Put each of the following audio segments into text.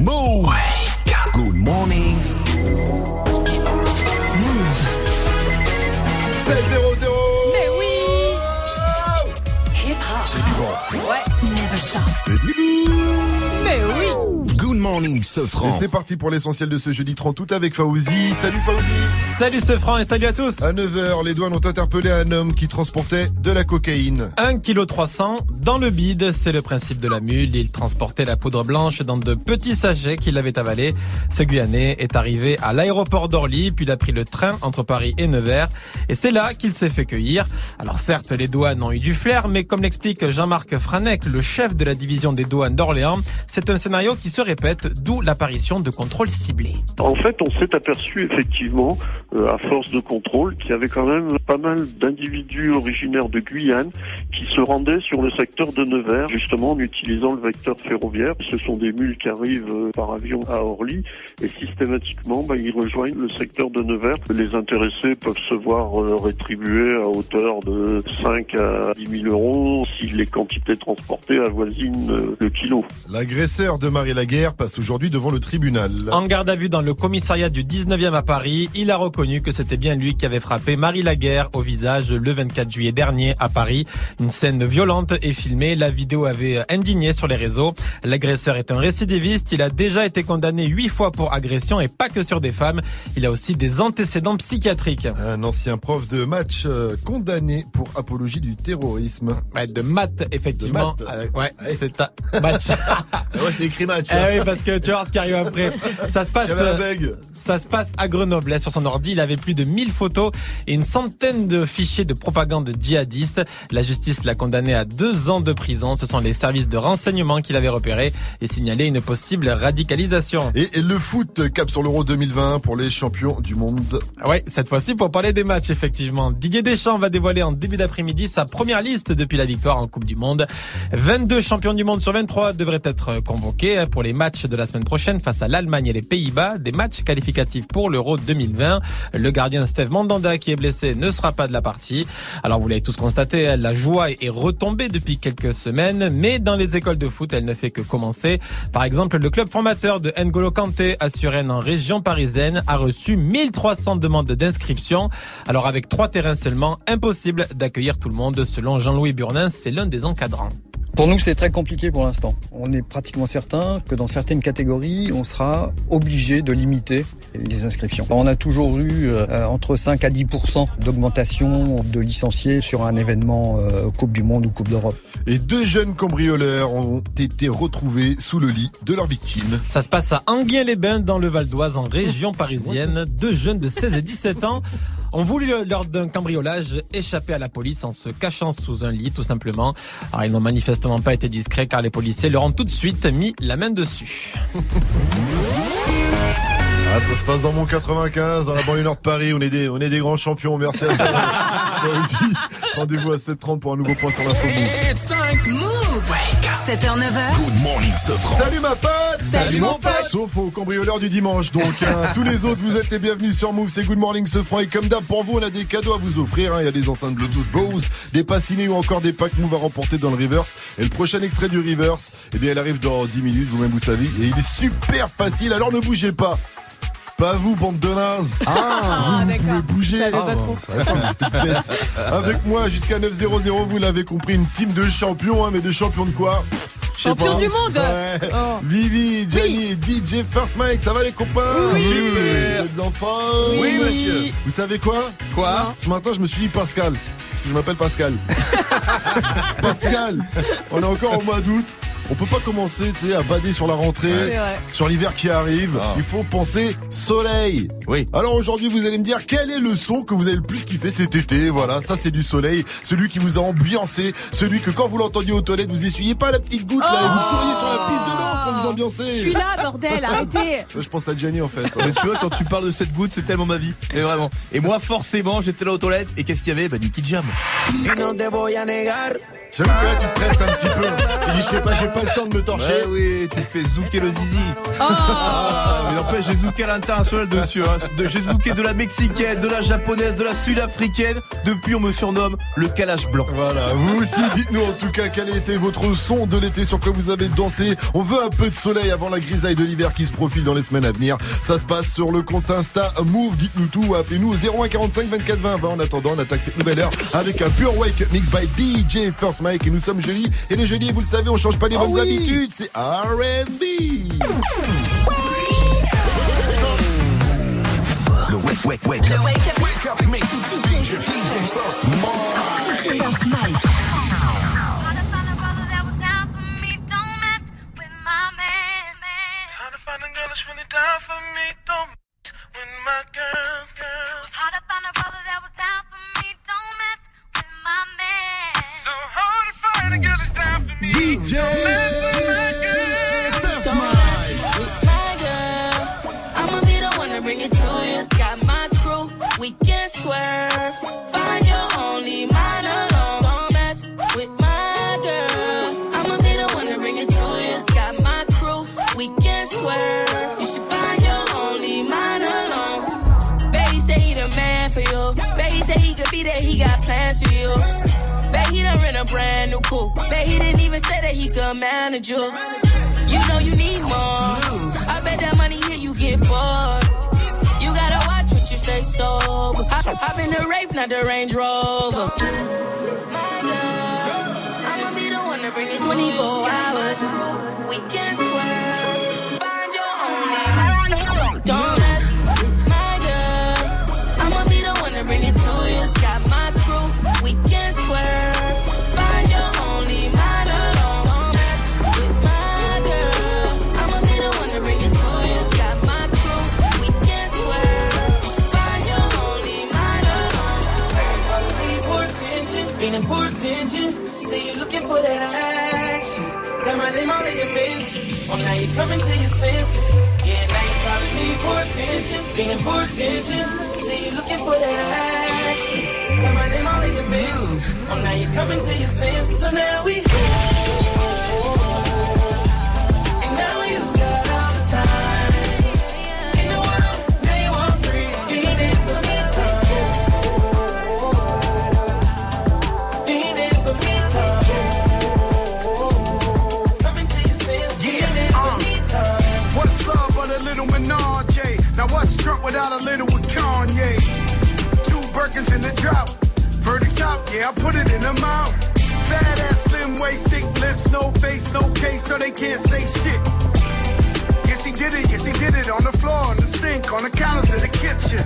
Mouv'. Good morning. Mouv'. 7-0-0. Mais oui. Hip hop. C'est du vent. Ouais. Never stop. C'est du vent. Mais oui. Good morning, Sofran. Et c'est parti pour l'essentiel de ce jeudi 30 août avec Faouzi. Salut Faouzi. Salut Sofran et salut à tous. À 9h, les douanes ont interpellé un homme qui transportait de la cocaïne. 1,3 kg dans le bide, c'est le principe de la mule. Il transportait la poudre blanche dans de petits sachets qu'il avait avalés. Ce Guyanais est arrivé à l'aéroport d'Orly, puis il a pris le train entre Paris et Nevers. Et c'est là qu'il s'est fait cueillir. Alors certes, les douanes ont eu du flair, mais comme l'explique Jean-Marc Franec, le chef de la division des douanes d'Orléans, c'est un scénario qui se répète. D'où l'apparition de contrôles ciblés. En fait, on s'est aperçu effectivement, à force de contrôle, qu'il y avait quand même pas mal d'individus originaires de Guyane qui se rendaient sur le secteur de Nevers, justement en utilisant le vecteur ferroviaire. Ce sont des mules qui arrivent par avion à Orly et systématiquement, ils rejoignent le secteur de Nevers. Les intéressés peuvent se voir rétribués à hauteur de 5 à 10 000 euros si les quantités transportées avoisinent le kilo. L'agresseur de Marie Laguerre passe aujourd'hui devant le tribunal. En garde à vue dans le commissariat du 19e à Paris, il a reconnu que c'était bien lui qui avait frappé Marie Laguerre au visage le 24 juillet dernier à Paris. Une scène violente est filmée, la vidéo avait indigné sur les réseaux. L'agresseur est un récidiviste, il a déjà été condamné 8 fois pour agression et pas que sur des femmes. Il a aussi des antécédents psychiatriques. Un ancien prof de match condamné pour apologie du terrorisme. De maths, effectivement. De maths. Ouais. C'est un match. Ouais, c'est écrit match. Parce que tu vois ce qui arrive après. Ça se passe à Grenoble. Sur son ordi, il avait plus de 1000 photos et une centaine de fichiers de propagande djihadiste. La justice l'a condamné à 2 ans de prison. Ce sont les services de renseignement qui l'avaient repéré et signalé une possible radicalisation. Et le foot, cap sur l'Euro 2020 pour les champions du monde. Ouais, cette fois-ci pour parler des matchs, effectivement. Didier Deschamps va dévoiler en début d'après-midi sa première liste depuis la victoire en Coupe du Monde. 22 champions du monde sur 23 devraient être convoqués pour les matchs de la semaine prochaine face à l'Allemagne et les Pays-Bas, des matchs qualificatifs pour l'Euro 2020. Le gardien Steve Mandanda, qui est blessé, ne sera pas de la partie. Alors vous l'avez tous constaté, la joie est retombée depuis quelques semaines, mais dans les écoles de foot, elle ne fait que commencer. Par exemple, le club formateur de N'Golo Kanté à Rennes en région parisienne a reçu 1300 demandes d'inscription. Alors avec 3 terrains seulement, impossible d'accueillir tout le monde. Selon Jean-Louis Burnin, c'est l'un des encadrants. Pour nous, c'est très compliqué pour l'instant. On est pratiquement certain que dans certaines catégories, on sera obligé de limiter les inscriptions. On a toujours eu entre 5 à 10% d'augmentation de licenciés sur un événement Coupe du Monde ou Coupe d'Europe. Et 2 jeunes cambrioleurs ont été retrouvés sous le lit de leur victime. Ça se passe à Enghien-les-Bains, dans le Val d'Oise, en région parisienne. 2 jeunes de 16 et 17 ans ont voulu, lors d'un cambriolage, échapper à la police en se cachant sous un lit, tout simplement. Alors, ils n'ont manifestement pas été discrets car les policiers leur ont tout de suite mis la main dessus. Ça se passe dans mon 95, dans la banlieue nord de Paris. On est des grands champions. Merci à toi aussi. Rendez-vous à 7h30 pour un nouveau point sur l'info. It's time. Mouv'. 7h-9h. Good morning, Sofran. Salut ma pote. Salut mon pote. Sauf aux cambrioleurs du dimanche. Donc tous les autres, vous êtes les bienvenus sur Mouv'. C'est Good morning, Sofran. Et comme d'hab, pour vous, on a des cadeaux à vous offrir. Il y a des enceintes Bluetooth Bose, des passinés ou encore des packs Mouv' à remporter dans le reverse. Et le prochain extrait du reverse, il arrive dans 10 minutes. Vous-même vous savez. Et il est super facile. Alors ne bougez pas. Pas vous, bande de nazes. Vous pouvez bouger. Avec moi jusqu'à 9h00, vous l'avez compris, une team de champions, mais de champions de quoi? Champions du monde. Vivi, Gianni, DJ First Mike, ça va les copains? Super. Les enfants. Oui monsieur. Vous savez quoi? Ce matin je me suis dit Pascal, parce que je m'appelle Pascal. Pascal, on est encore au mois d'août. On peut pas commencer à bader sur la rentrée, sur l'hiver qui arrive. Il faut penser soleil. Oui. Alors aujourd'hui, vous allez me dire quel est le son que vous avez le plus kiffé cet été. Voilà, ça c'est du soleil. Celui qui vous a ambiancé. Celui que quand vous l'entendiez aux toilettes, vous essuyez pas la petite goutte là et vous couriez sur la piste de danse pour vous ambiancer. Je suis là, bordel, arrêtez. Je pense à Gianni en fait. Mais tu vois, quand tu parles de cette goutte, c'est tellement ma vie. Mais vraiment. Et moi, forcément, j'étais là aux toilettes et qu'est-ce qu'il y avait? Du petit jam. J'avoue que là, tu te presses un petit peu. Tu dis, j'ai pas le temps de me torcher. Bah oui, tu fais zouker le zizi. Mais en fait, j'ai zouké à l'international dessus. Hein. J'ai zouké de la mexicaine, de la japonaise, de la sud-africaine. Depuis, on me surnomme le calage blanc. Voilà, vous aussi, dites-nous en tout cas quel était votre son de l'été, sur quoi vous avez dansé. On veut un peu de soleil avant la grisaille de l'hiver qui se profile dans les semaines à venir. Ça se passe sur le compte Insta Mouv'. Dites-nous tout, appelez-nous au 0145 24 20 20. En attendant, on attaque cette nouvelle heure avec un Pure Wake mix by DJ First Mike. Et nous sommes jeudi. Et les jeudis, vous le savez, on change pas les bonnes habitudes. C'est R&B. Le wake up. Le wake up mix. DJ First Mike. DJ First Mike. Find a girl that's really down for me, don't mess with my girl. It was hard to find a brother that was down for me, don't mess with my man. So hard to find a girl that's down for me, DJ. Don't mess with my girl. Don't mess with my girl. I'ma be the one to bring it to you. Got my crew, we can swerve. Find your only mine alone. Don't mess with my girl. I'ma be the one to bring it to you. Got my crew, we can swerve. You should find your only mine alone. Baby say he the man for you. Baby say he could be there, he got plans for you. Baby he done rent a brand new coupe. Baby he didn't even say that he could manage you. You know you need more. I bet that money here you get bored. You gotta watch what you say so. I've been the Rape, not the Range Rover. I'ma be the one to bring it 24 hours. We can swerve. Don't mess with my girl. I'ma be the one to bring it to you. Got my crew, we can swerve. Find your only mine alone. Don't mess with my girl. I'ma be the one to bring it to you. Got my crew, we can swerve. Find your only mine alone. Everybody need more attention, bringing more attention. Say you're looking for that action. Got my name all in your mentions. Oh, now you're coming to your senses. Yeah, now you probably need more attention, feeling more attention. See you looking for that action. Got my name all in your mentions. Oh, now you're coming to your senses. So now we and now you got all the time in the world. Now you are free. You need it for me time. You need it for me time. Now what's Trump without a little with Kanye? Two Birkins in the drop. Verdict's out, yeah, I put it in the mouth. Fat ass, slim waist, thick lips, no face, no case, so they can't say shit. Yeah, she did it on the floor, on the sink, on the counters in the kitchen.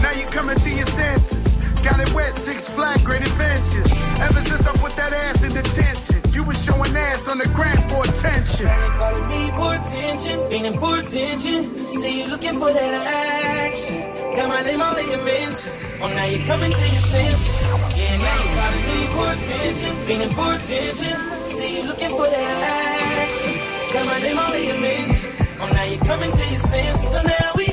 Now you coming to your senses. Got it wet, 6 flat, great adventures. Ever since I put that ass in detention, you was showing ass on the gram for attention. Now you're calling me for attention, feeling for attention. See you looking for that action. Got my name all in your mentions. Oh, now you're coming to your senses. Yeah, now you're calling me for attention, feeling for attention. See you looking for that action. Got my name all in your mentions. Oh, now you're coming to your senses. So now we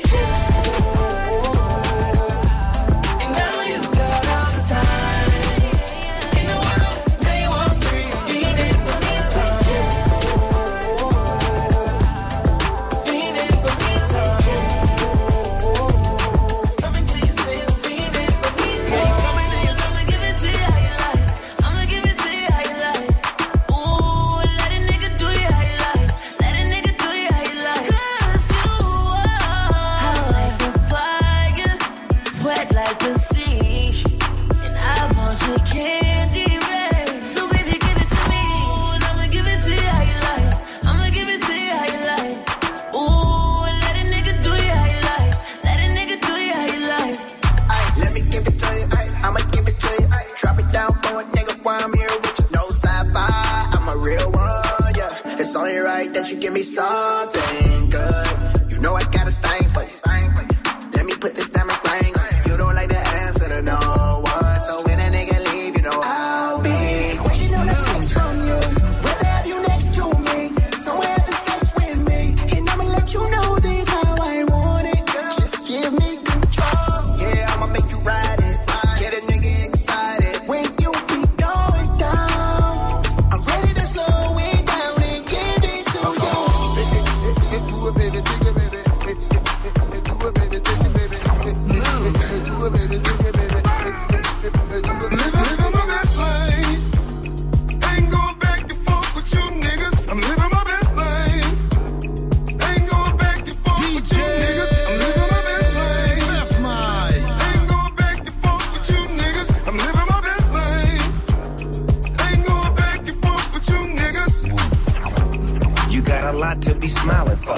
got a lot to be smiling for.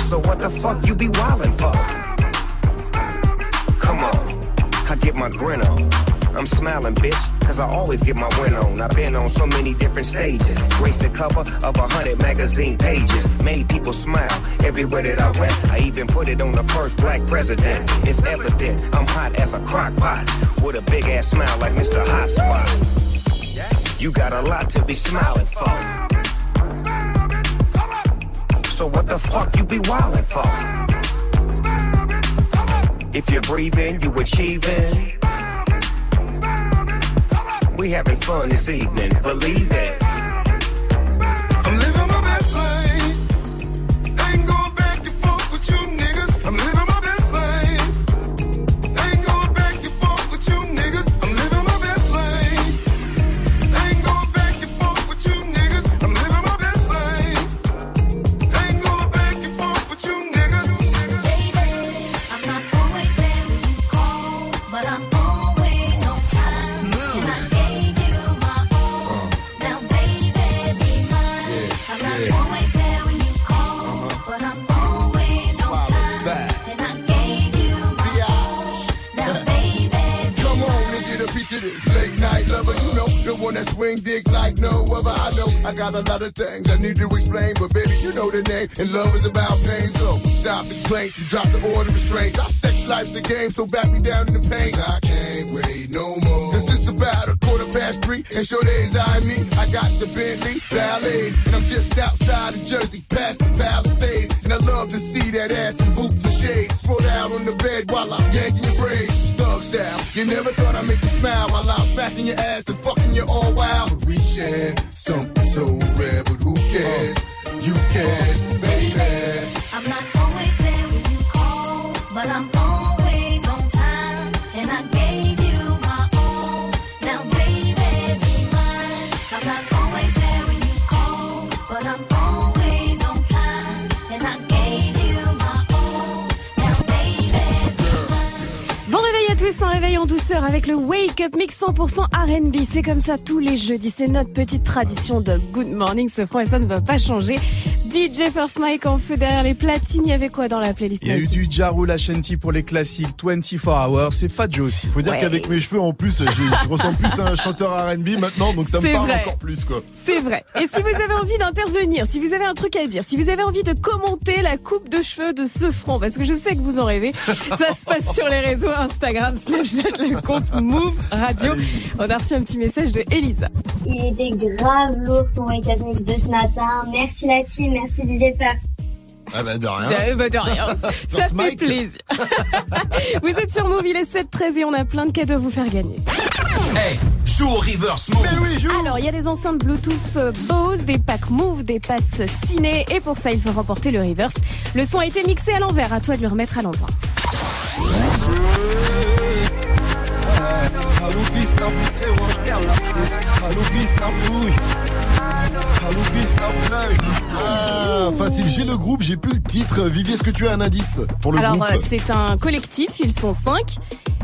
So what the fuck you be wildin' for? Come on, I get my grin on. I'm smiling, bitch, cause I always get my win on. I've been on so many different stages, graced the cover of 100 magazine pages. Made people smile everywhere that I went. I even put it on the first black president. It's evident I'm hot as a crock pot, with a big ass smile like Mr. Hot Spot. You got a lot to be smiling for. So what the fuck you be wildin' for? If you're breathing, you achieving. We having fun this evening, believe it. I'm living my best life. Ain't going back and forth with you niggas. I'm living my best life. Ain't going back and forth with you niggas. I'm living my best life. Ain't going back and forth with you niggas. I'm living my best life. Ain't going back and forth with you niggas. Baby, I'm not always there when you call, but I'm always on time. Mouv'. It's late night lover, you know, the one that swing dick like no other. I know I got a lot of things I need to explain, but baby, you know the name, and love is about pain. So stop the complaints and drop the order of restraints. Our sex life's a game, so back me down in the pain. I can't wait no more. This is about a 3:15, and sure days I mean, I got the Bentley Ballet, and I'm just outside of Jersey, past the Palisades, and I love to see that ass in boots and shades. Throw out on the bed while I'm yanking your braids. Thug style, you never thought I'd make you smile. While I'm smacking your ass and fucking you all wild. We share something so rare, but who cares? You care, baby. I'm not always there when you call, but I'm always on time. And I gave you my all. Now, baby, be mine. I'm not always there when you call, but I'm always on time. And I gave you my all. Now, baby, be mine. Bon réveil à tous, un réveil en douceur avec le Wake Up Mix 100% R&B. C'est comme ça tous les jeudis. C'est notre petite tradition de Good Morning Sofran et ça ne va pas changer. DJ First Mike en feu derrière les platines. Il y avait quoi dans la playlist? Il y a eu du Jaru Lachanti pour les classiques, 24 Hours, c'est Fadjo aussi. Faut dire qu'avec mes cheveux en plus, je ressemble plus à un chanteur R&B maintenant, donc ça me parle encore plus quoi. C'est vrai. Et si vous avez envie d'intervenir, si vous avez un truc à dire, si vous avez envie de commenter la coupe de cheveux de Sofran, parce que je sais que vous en rêvez, ça se passe sur les réseaux Instagram, / le compte Mouv' Radio. Allez-y. On a reçu un petit message de Elisa. Il était grave lourd ton Wake Up Mix de ce matin. Merci la team. Merci DJ First. Ah bah de rien. Ça fait plaisir. Vous êtes sur Mouv', il est 7h13 et on a plein de cadeaux à vous faire gagner. Hey, joue au reverse Mouv'. Mais oui, joue. Alors, il y a des enceintes Bluetooth Bose, des packs Mouv', des passes ciné. Et pour ça, il faut remporter le reverse. Le son a été mixé à l'envers. À toi de le remettre à l'endroit. Ah, facile, j'ai le groupe, j'ai plus le titre. Vivier, est-ce que tu as un indice pour le groupe ? Alors, c'est un collectif, ils sont 5.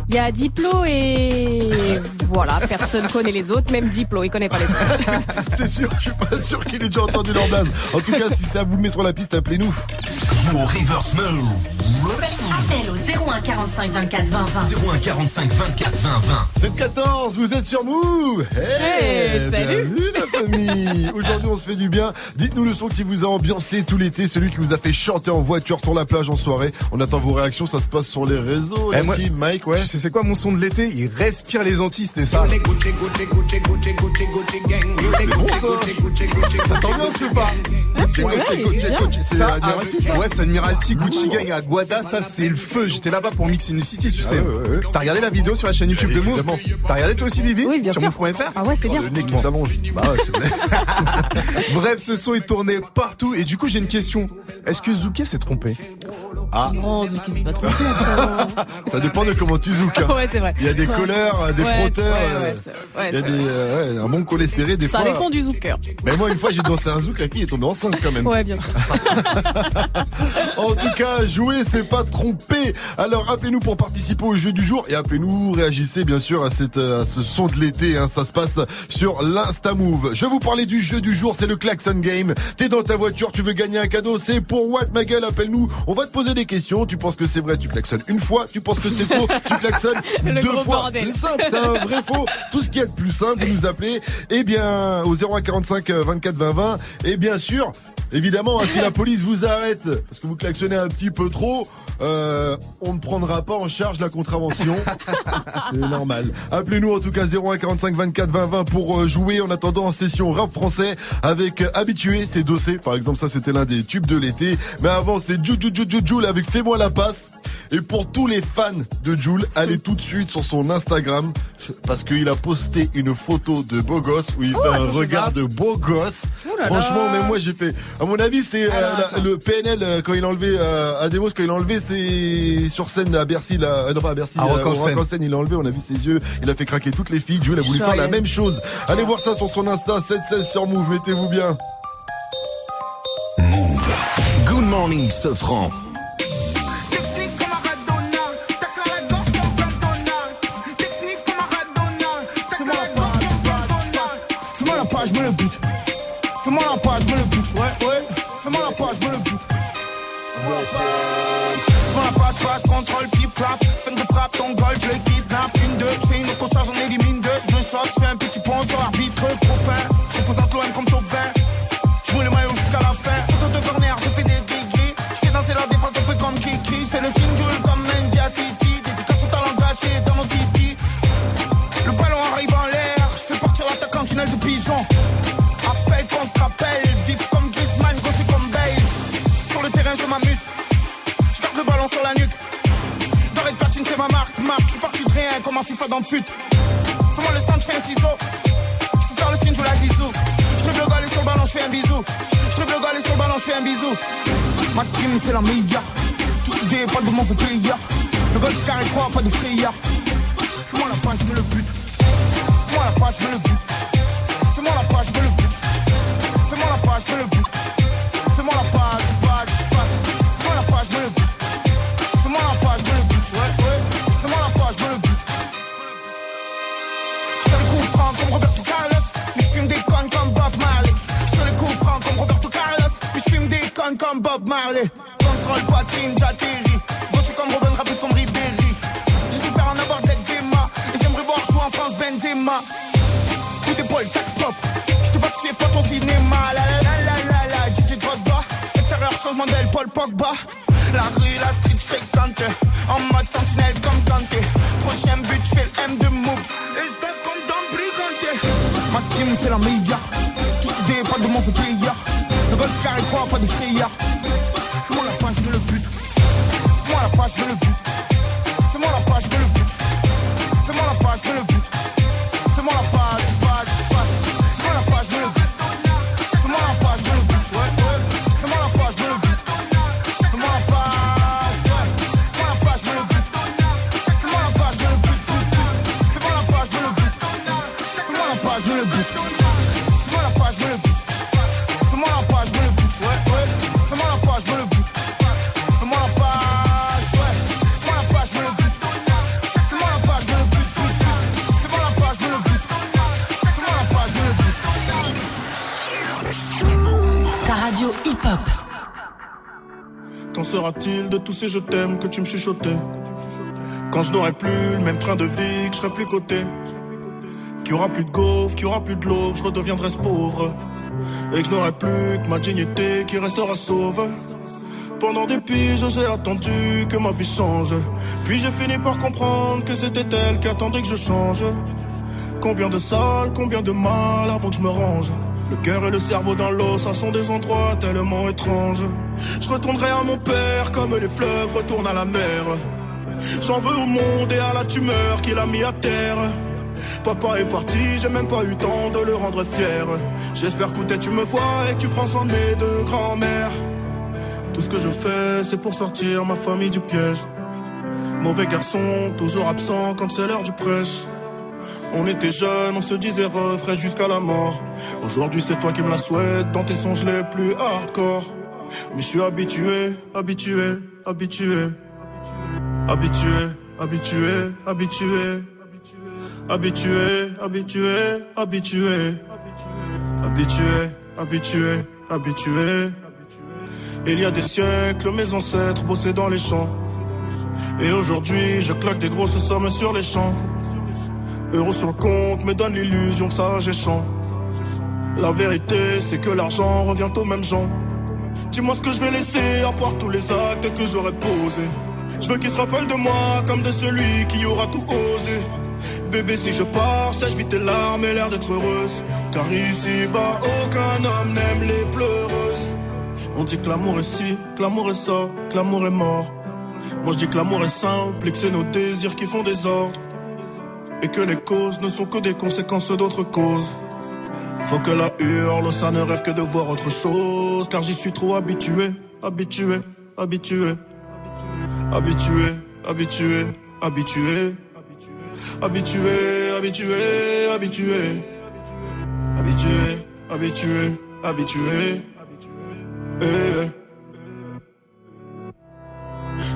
Il y a Diplo et voilà, personne connaît les autres, même Diplo, il connaît pas les autres. C'est sûr, je suis pas sûr qu'il ait déjà entendu leur blaze. En tout cas, si ça vous met sur la piste, appelez-nous. Joue au reverse Mouv'. Appel au 01 45 24 20 20. 01 45 24 20 20. 7h14, vous êtes sur Mouv'. Hey, salut la famille. Aujourd'hui, on se fait du bien. Dites-nous le son qui vous a ambiancé tout l'été, celui qui vous a fait chanter en voiture, sur la plage, en soirée. On attend vos réactions, ça se passe sur les réseaux. La team, Mike, ouais. C'est quoi mon son de l'été? Il respire les Antilles, c'était ça. C'est bon ça. Ça t'ambiance ou pas? Ouais, c'est Admiralty Gucci Gang à Guada, ça c'est le feu. J'étais là-bas pour Mix in the City, tu sais. T'as regardé la vidéo sur la chaîne YouTube de Mouv'? T'as regardé toi aussi, Vivi? Oui, bien sûr. Sur Mouv'.fr. Ah ouais, c'était bien. Le nez qui s'allonge. Bah ouais, c'est vrai. Bref, ce son est tourné partout et du coup, j'ai une question. Est-ce que Zouké s'est trompé? Ah. Non, Zouké s'est pas trompé. Ça dépend de comment tu zouk. Hein. Ouais, c'est vrai. Il y a des colleurs, des frotteurs. Il y a des un bon collet serré des fois. Ça dépend du zouker. Mais moi, une fois, j'ai dansé un zouk, la fille est tombée enceinte quand même. Ouais, bien sûr. En tout cas, jouez s'est pas trompé. Alors appelez-nous pour participer au jeu du jour et appelez-nous, réagissez bien sûr à ce son de l'été, hein. Ça se passe sur l'Insta Mouv'. Je vous parlais du jeu du jour, c'est le klaxon game. T'es dans ta voiture, tu veux gagner un cadeau, c'est pour what ma gueule, appelle-nous. On va te poser des questions, tu penses que c'est vrai, tu klaxonnes une fois, tu penses que c'est faux, tu klaxonnes deux fois. Bordel. C'est simple, c'est un vrai faux. Tout ce qu'il y a de plus simple, vous nous appelez eh bien au 0145 24 20 20 et bien sûr, évidemment, hein, si la police vous arrête parce que vous klaxonnez un petit peu trop, on ne prendra pas en charge la contravention. C'est normal. Appelez-nous en tout cas 0145 24 20 20 pour jouer. En attendant, en session rap français avec Habitué, c'est Dossé par exemple, ça c'était l'un des tubes de l'été. Mais avant, c'est Joule avec Fais-moi la passe. Et pour tous les fans de Joule, allez tout de suite sur son Instagram parce qu'il a posté une photo de beau gosse où il fait un regard de beau gosse. Franchement, même moi j'ai fait. À mon avis, c'est le PNL quand il a enlevé Ademos, quand il a enlevé ses sur scène à Bercy, là, non pas à Bercy, à scène, il a enlevé. On a vu ses yeux, il a fait craquer toutes les filles. Joule a voulu faire la même chose. Allez voir ça sur son Insta 716 sur Mouv'. Mettez-vous bien. Mouv'. Good morning, Sofran. Fais-moi la page, je me le bute. Ouais. Fais-moi la page, je me le bute. Fais-moi la page, passe, contrôle, flip-flap. Fin de frappe, ton goal, je le kidnappe. Une, deux, je fais une auto-charge, j'en élimine deux. Je me choque, je fais un petit point sur l'arbitre, trop fin. Je représente l'OM comme top 20. Je mets le maillot jusqu'à la fin. Auto de corner, je fais des guigris. Je fais danser la défense un peu comme Kiki. C'est le single comme Mandia City. Dédicace au talent gâché dans nos titi. Le ballon arrive en l'air. L'attaquant tunnel de pigeon. Appel contre appel. Vif comme Griezmann, gauche comme Bale. Sur le terrain je m'amuse. Je garde le ballon sur la nuque. Doré de platine c'est ma marque. Je suis parti de rien comme un FIFA dans le fut. Fais-moi le stand, je fais un ciseau. Je fais faire le signe, je la zizou. Je te bloque aller sur le ballon, je fais un bisou. Je te bloque aller sur le ballon, je fais un bisou. Ma team c'est la meilleure. Tous soudés, pas de mauvais player. Le golf carré 3, pas de frayeur. Fais-moi la page, je me le bute. Fais-moi la page, je me le bute. Fais-moi la page, je me le bute. Fais-moi la page, je me le bute. Fais-moi la page, passe. Fais-moi la page, je me le bute. Fais-moi la page, je me le bute. Ouais. Fais-moi la page, je me le bute. Je fais le coup franc comme Roberto Carlos. Mais je fume des connes comme Bob Marley. Je fais le coup franc comme Roberto Carlos. Mais je fume des connes comme Bob Marley. Contrôle poitrine, j'atterris. Bossu comme Robin, rapide comme Ribéry. Je suis faire en avoir de l'eczéma. Et j'aimerais voir jouer en France Benzema. Coup d'épaule, tac, pop. J'te bats, tu es pas ton cinéma. La, Didier Deschamps. Extérieur, changement d'aile, Paul Pogba. La rue, la street, fréquente. En mode sentinelle comme Kanté. Prochain but, j'fais le M de Mouv'. Et j'pèse comme dans Brigante. Ma team, c'est la meilleure. Tous idées, pas de mauvais player. Le golf carré 3, pas de frayeur. Fais-moi la page, j'me le bute. Fais-moi la page, j'me le bute. Fais-moi la page, j'me le bute. Fais-moi la page, j'me le bute. Fais-moi la page, passe. Fais-moi la page, me le but. Fais-moi la page, me le but. Ouais. Fais-moi la page, me le but. Fais-moi la passe. Ouais. Fais-moi la page, me le but. Fais-moi la page, me le but. Fais-moi la page, me le but. Fais-moi la page, me le but. Fais-moi la page, me le but. Fais-moi la page, me le but. Ouais. Fais-moi la page, me le but. Fais-moi la passe. Ouais. Fais-moi la page, me le but. Fais-moi la page, me le but. Fais-moi la page, me le but. Ta radio hip-hop. Qu'en sera-t-il de tous ces je t'aime que tu me chuchotais? Quand je n'aurai plus le même train de vie, que je serai plus coté, qu'il y aura plus de gaufres, qu'il y aura plus de l'eau, je redeviendrai ce pauvre, et que je n'aurai plus que ma dignité qui restera sauve. Pendant des piges, j'ai attendu que ma vie change, puis j'ai fini par comprendre que c'était elle qui attendait que je change. Combien de salles, combien de mal avant que je me range. Le cœur et le cerveau dans l'eau, ça sont des endroits tellement étranges. Je retournerai à mon père comme les fleuves retournent à la mer. J'en veux au monde et à la tumeur qu'il a mis à terre. Papa est parti, j'ai même pas eu temps de le rendre fier. J'espère qu'où t'es tu me vois et que tu prends soin de mes deux grands-mères. Tout ce que je fais c'est pour sortir ma famille du piège. Mauvais garçon, toujours absent quand c'est l'heure du prêche. On était jeunes, on se disait refrain jusqu'à la mort. Aujourd'hui c'est toi qui me la souhaites, dans tes songes les plus hardcore. Mais je suis habitué. Il y a des siècles, mes ancêtres bossaient dans les champs. Et aujourd'hui, je claque des grosses sommes sur les champs. Euros sur le compte me donne l'illusion que ça j'échange. La vérité, c'est que l'argent revient aux mêmes gens. Dis-moi ce que je vais laisser, à part tous les actes que j'aurais posés. Je veux qu'ils se rappellent de moi comme de celui qui aura tout osé. Bébé, si je pars, sèche vite tes larmes et l'air d'être heureuse. Car ici-bas, aucun homme n'aime les pleureuses. On dit que l'amour est ci, que l'amour est ça, que l'amour est mort. Moi je dis que l'amour est simple et que c'est nos désirs qui font désordre. Et que les causes ne sont que des conséquences d'autres causes. Faut que la hurle, ça ne rêve que de voir autre chose. Car j'y suis trop habitué.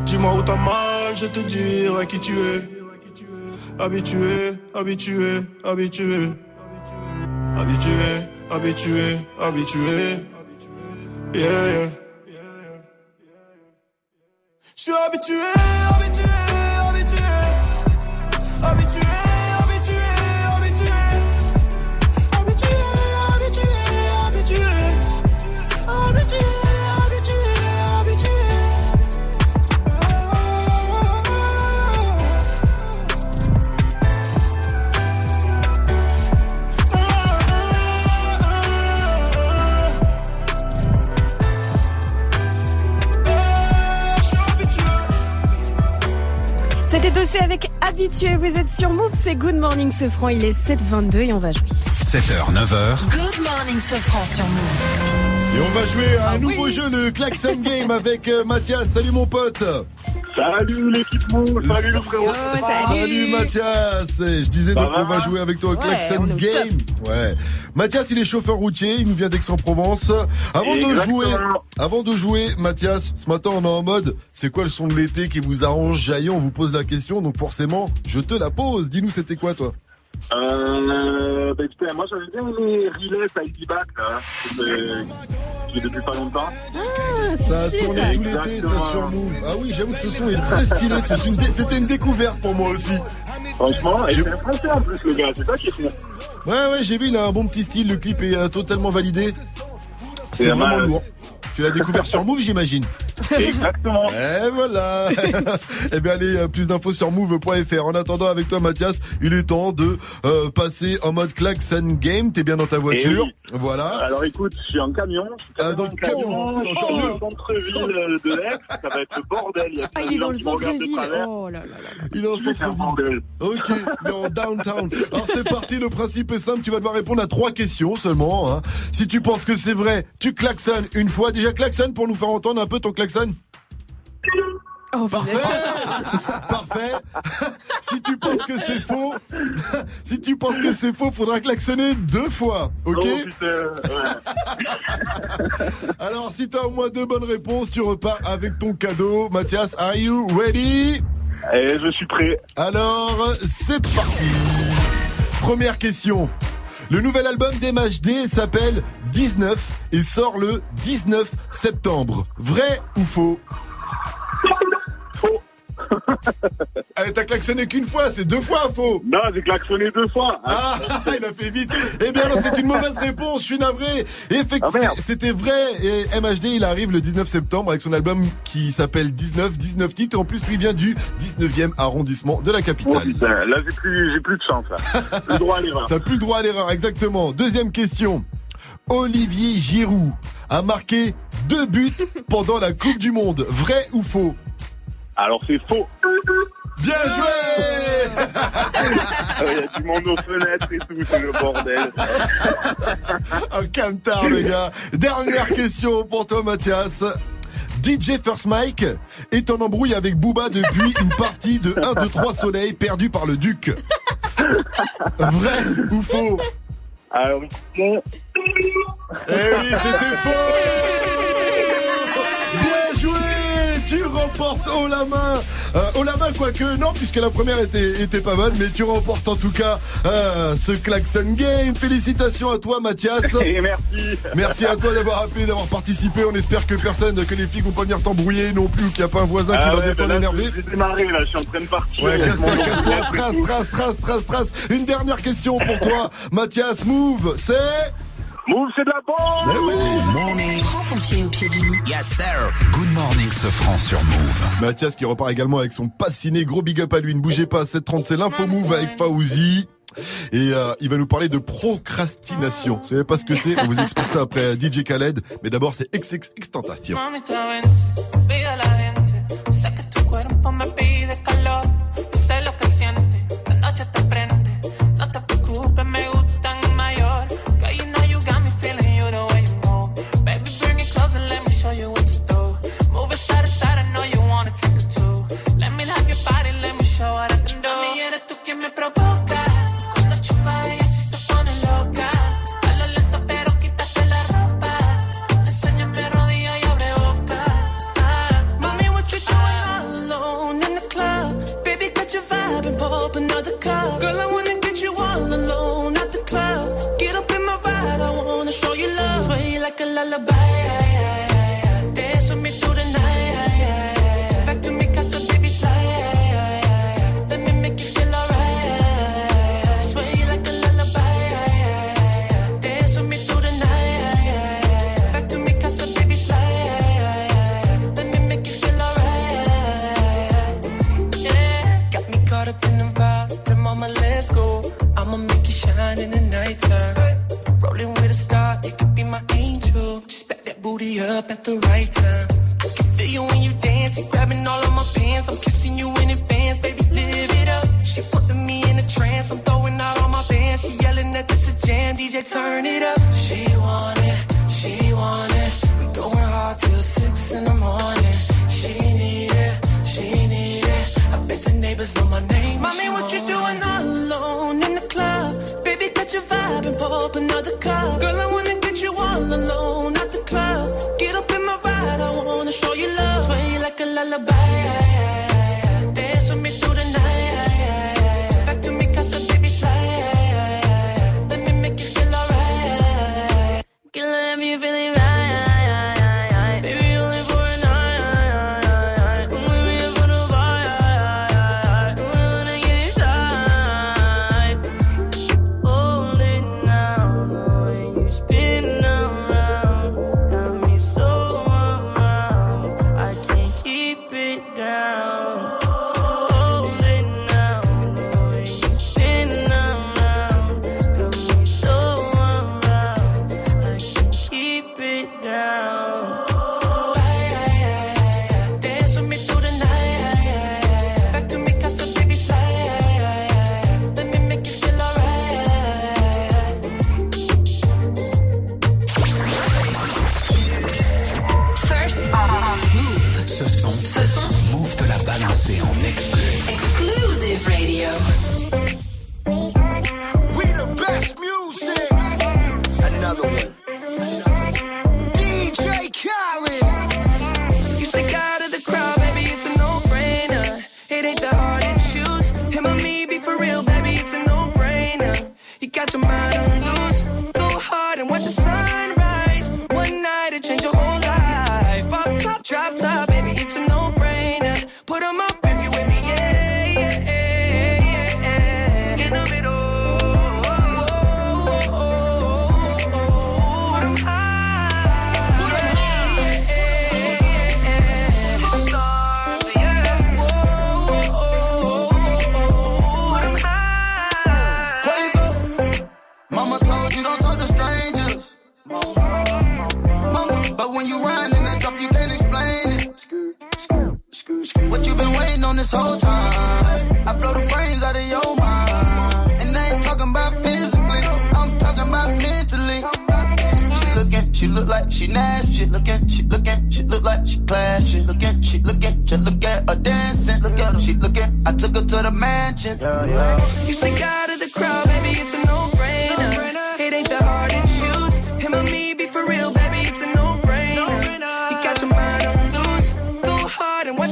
Dis-moi où t'as mal, je te dirai qui tu es. Habitué. Yeah. Je suis habitué. C'est avec Habitué, vous êtes sur Mouv', c'est Good Morning Sofran, il est 7h22 et on va jouer. 7h, 9h. Good Morning Sofran sur Mouv'. Et on va jouer à un nouveau jeu, le Klaxon Game avec Mathias. Salut mon pote. Salut l'équipe Mouv', salut le frérot. Salut Mathias. Je disais donc on va jouer avec toi au Klaxon Game. Ouais. Mathias, il est chauffeur routier, il nous vient d'Aix-en-Provence. Avant de jouer, Mathias, ce matin on est en mode c'est quoi le son de l'été qui vous arrange, Jaillot, on vous pose la question, donc forcément je te la pose. Dis-nous c'était quoi toi? Écoutez, moi j'avais bien aimé Relais ID Back là, qui est depuis pas longtemps. Ça a tourné tout l'été, ça sur Mouv'. Ah oui, j'avoue que ce son est très stylé, c'était une découverte pour moi aussi. Franchement, et c'est un français en plus le gars, c'est ça qui est fou. Ouais, j'ai vu, il a un bon petit style, le clip est totalement validé. C'est vraiment lourd. Tu l'as découvert sur Mouv', j'imagine. Exactement. Et voilà. Eh bien, allez, plus d'infos sur mouv.fr. En attendant, avec toi, Mathias, il est temps de passer en mode klaxon game. T'es bien dans ta voiture. Oui. Voilà. Alors, écoute, je suis en camion. Je suis dans le camion. C'est encore mieux. Dans le centre-ville de l'Aix. Ça va être le bordel. Il est dans le centre-ville. Oh là là. Il est en centre-ville. Ok, mais en downtown. Alors, c'est parti. Le principe est simple. Tu vas devoir répondre à 3 questions seulement. Hein. Si tu penses que c'est vrai, tu klaxonnes une fois. Déjà, klaxonne pour nous faire entendre un peu ton klaxon. Oh, Parfait. Si tu penses que c'est faux, faudra klaxonner 2 fois, ok? Oh, putain, ouais. Alors, si t'as au moins 2 bonnes réponses, tu repars avec ton cadeau. Mathias, are you ready? Allez, je suis prêt. Alors, c'est parti. Première question. Le nouvel album d'MHD s'appelle 19 et sort le 19 septembre. Vrai ou faux? Faux. Allez, t'as klaxonné qu'une fois, c'est 2 fois faux. Non, j'ai klaxonné 2 fois. Ah, il a fait vite. Eh bien, non, c'est une mauvaise réponse, je suis navré. Effectivement, c'était vrai. Et MHD, il arrive le 19 septembre avec son album qui s'appelle 19 titres. En plus, lui vient du 19e arrondissement de la capitale. Oh, putain, là, j'ai plus de chance. Là. Plus droit à l'erreur. T'as plus le droit à l'erreur, exactement. Deuxième question. Olivier Giroud a marqué 2 buts pendant la Coupe du Monde. Vrai ou faux? Alors c'est faux. Bien joué. Il y a du monde aux fenêtres et tout, c'est le bordel. Un camtar les gars. Dernière question pour toi Mathias. DJ First Mike est en embrouille avec Booba depuis une partie de 1-2-3 Soleil perdue par le Duc. Vrai ou faux? Alors, eh oui, c'était faux. remportes haut la main. Haut la main, quoique, non, puisque la première était pas bonne, mais tu remportes en tout cas ce Klaxon Game. Félicitations à toi, Mathias. Et merci. Merci à toi d'avoir appelé, d'avoir participé. On espère que personne, que les filles vont pas venir t'embrouiller non plus, ou qu'il n'y a pas un voisin qui va descendre énervé. J'ai démarré, là, je suis en train de partir. Ouais, casse-toi, trace. Une dernière question pour toi, Mathias. Mouv', c'est. Mouv', c'est de la bombe. Oui. Good morning. Prends ton pied au pied du loup. Yes sir. Good morning, ce franc sur Mouv'. Mathias qui repart également avec son passiné. Gros big up à lui. Ne bougez pas. 7h30, c'est l'info Mouv' avec Faouzi. Et il va nous parler de procrastination. Vous savez pas ce que c'est? On vous explique ça après DJ Khaled. Mais d'abord, c'est XXXTentacion.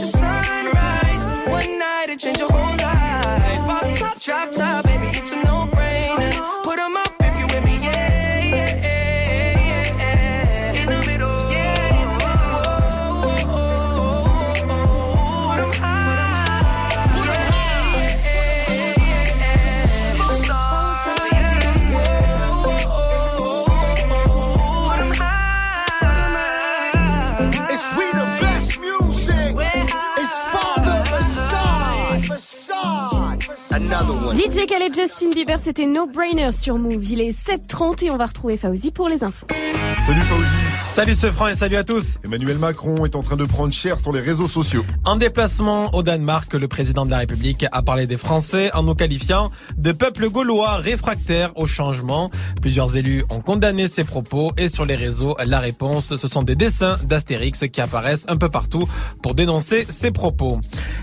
Just DJ Khaled, Justin Bieber, c'était No Brainer sur Mouv'. Il est 7h30 et on va retrouver Fawzi pour les infos. Salut Fawzi. Salut ce franc et salut à tous. Emmanuel Macron est en train de prendre cher sur les réseaux sociaux. En déplacement au Danemark, le président de la République a parlé des Français en nous qualifiant de peuple gaulois réfractaire au changement. Plusieurs élus ont condamné ces propos et sur les réseaux, la réponse, ce sont des dessins d'Astérix qui apparaissent un peu partout pour dénoncer ces propos.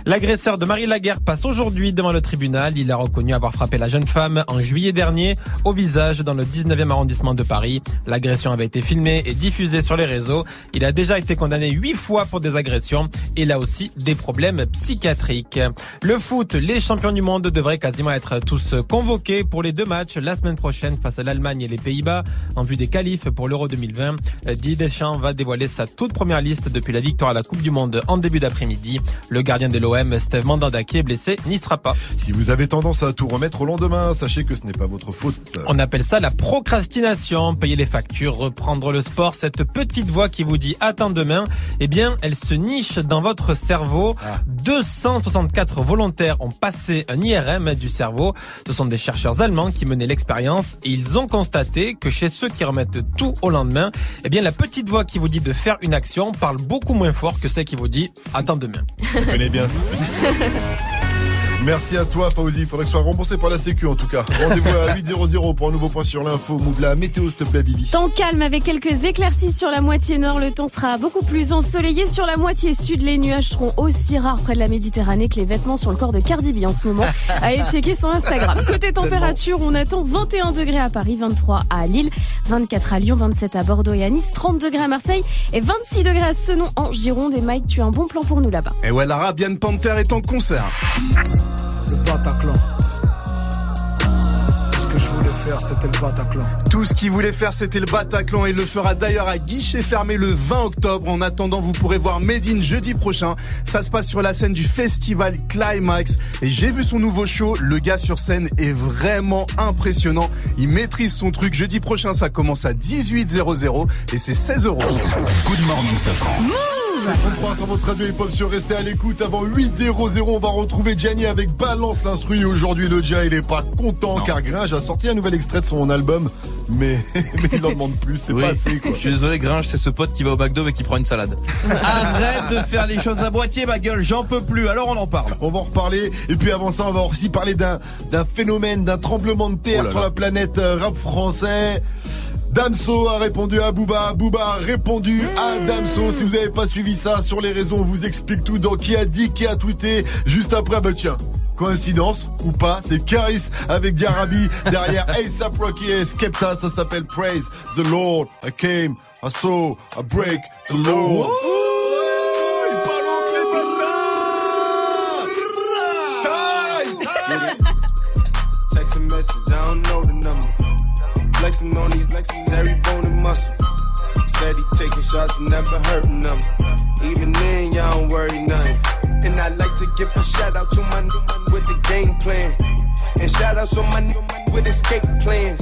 L'agresseur de Marie Laguerre passe aujourd'hui devant le tribunal. Il a reconnu avoir frappé la jeune femme en juillet dernier au visage dans le 19e arrondissement de Paris. L'agression avait été filmée et diffusée sur les réseaux. Il a déjà été condamné 8 fois pour des agressions et il a aussi des problèmes psychiatriques. Le foot, les champions du monde devraient quasiment être tous convoqués pour les 2 matchs la semaine prochaine face à l'Allemagne et les Pays-Bas en vue des qualifs pour l'Euro 2020. Didier Deschamps va dévoiler sa toute première liste depuis la victoire à la Coupe du Monde en début d'après-midi. Le gardien de l'OM, Steve Mandanda, qui est blessé, n'y sera pas. Si vous avez tendance à tout remettre au lendemain, sachez que ce n'est pas votre faute. On appelle ça la procrastination. Payer les factures, reprendre le sport, cette petite voix qui vous dit « Attends demain », eh bien, elle se niche dans votre cerveau. 264 volontaires ont passé un IRM du cerveau. Ce sont des chercheurs allemands qui menaient l'expérience et ils ont constaté que chez ceux qui remettent tout au lendemain, eh bien, la petite voix qui vous dit de faire une action parle beaucoup moins fort que celle qui vous dit « Attends demain ». Vous connaissez bien ça. Merci à toi Fawzi, il faudrait que ce soit remboursé par la Sécu en tout cas. Rendez-vous à 8h00 pour un nouveau point sur l'info. Mouv' la météo, s'il te plaît Bibi. Temps calme avec quelques éclaircies sur la moitié nord, le temps sera beaucoup plus ensoleillé. Sur la moitié sud, les nuages seront aussi rares près de la Méditerranée que les vêtements sur le corps de Cardi B en ce moment. Allez checker son Instagram. Côté température, on attend 21 degrés à Paris, 23 à Lille, 24 à Lyon, 27 à Bordeaux et à Nice, 30 degrés à Marseille et 26 degrés à Senon en Gironde. Et Mike, tu as un bon plan pour nous là-bas. Et ouais, l'Arabian Panther est en concert. Le Bataclan. Tout ce que je voulais faire, c'était le Bataclan. Tout ce qu'il voulait faire, c'était le Bataclan. Il le fera d'ailleurs à guichet fermé le 20 octobre. En attendant, vous pourrez voir Medine jeudi prochain. Ça se passe sur la scène du festival Climax. Et j'ai vu son nouveau show. Le gars sur scène est vraiment impressionnant. Il maîtrise son truc. Jeudi prochain, ça commence à 18h00 et c'est 16€. Good morning, Safran. Sur votre radio hip-hop sur Restez à l'écoute avant 8h00. On va retrouver Gianni avec Balance l'instru. Aujourd'hui, le Djadja, il est pas content car Gringe a sorti un nouvel extrait de son album, mais il en demande plus. C'est pas assez, quoi. Je suis désolé, Gringe, c'est ce pote qui va au McDo et qui prend une salade. Arrête de faire les choses à boîtier, ma gueule, j'en peux plus. Alors on en parle. On va en reparler. Et puis avant ça, on va aussi parler d'un phénomène, d'un tremblement de terre sur la planète rap français. Damso a répondu à Booba, Booba a répondu à Damso. Si vous n'avez pas suivi ça sur les réseaux, on vous explique tout dans qui a dit, qui a tweeté. Juste après, bah tiens, coïncidence ou pas, c'est Kaaris avec Diarabi derrière A$AP Rocky et Skepta. Ça s'appelle Praise the Lord. I came, I saw, I break the Lord. Text a message, I don't know the number. Flexing on these flexes, every bone and muscle. Steady taking shots, never hurting them. Even then, y'all don't worry nothing. And I like to give a shout out to my new man with the game plan. And shout outs to my new man with escape plans.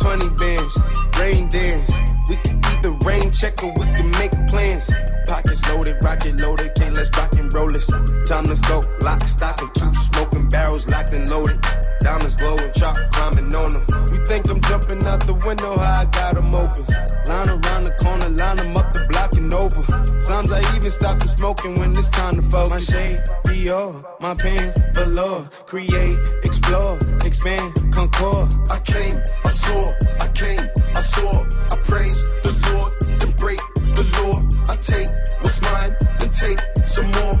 20 bands, rain dance. We can either rain check or we can make plans. Pockets loaded, rocket loaded, can't let's rock and roll this. Time to go, lock, stock, and two smoking barrels locked and loaded. Diamonds glowing, chop climbing on them. You think I'm jumping out the window, how I got them open. Line around the corner, line them up, the block and over. Sometimes I even stop the smoking when it's time to focus. My shade, Dior, my pants, velour. Create, explore, expand, concord. I came, I saw, I came, I saw. I praise the Lord, then break the law. I take what's mine, then take some more.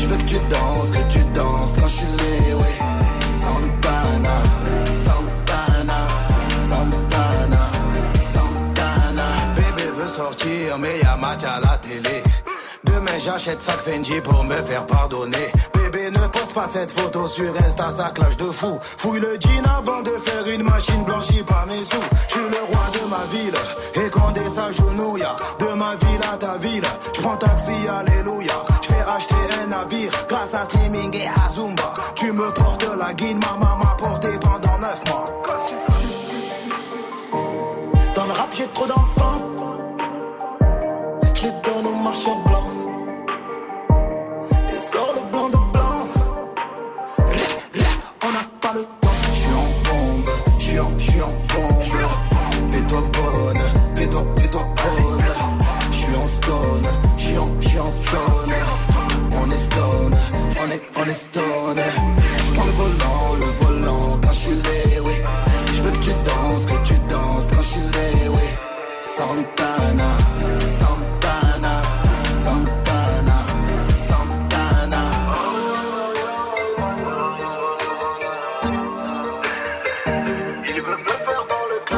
J'veux que tu danses quand j'suis là, ouais. Sortir, mais y'a match à la télé. Demain j'achète sac Fendi pour me faire pardonner. Bébé ne poste pas cette photo sur Insta, ça clash de fou. Fouille le jean avant de faire une machine, blanchie par mes sous. J'suis le roi de ma ville, et Condé s'agenouille. De ma ville à ta ville, j'prends taxi, alléluia. J'vais acheter un navire, grâce à streaming et à Zumba. Tu me portes la guine, ma maman m'a porté pendant 9 mois. Dans le rap j'ai trop d'enfants, blanc et sort le blanc de blanc. On n'a pas le temps. Je suis en bombe. Fais-toi bonne. Je suis en stone. On est stone. Je prends le volant quand je suis là, oui. Je veux que tu danses quand je suis là, oui. Santana. Il veut me faire dans le club.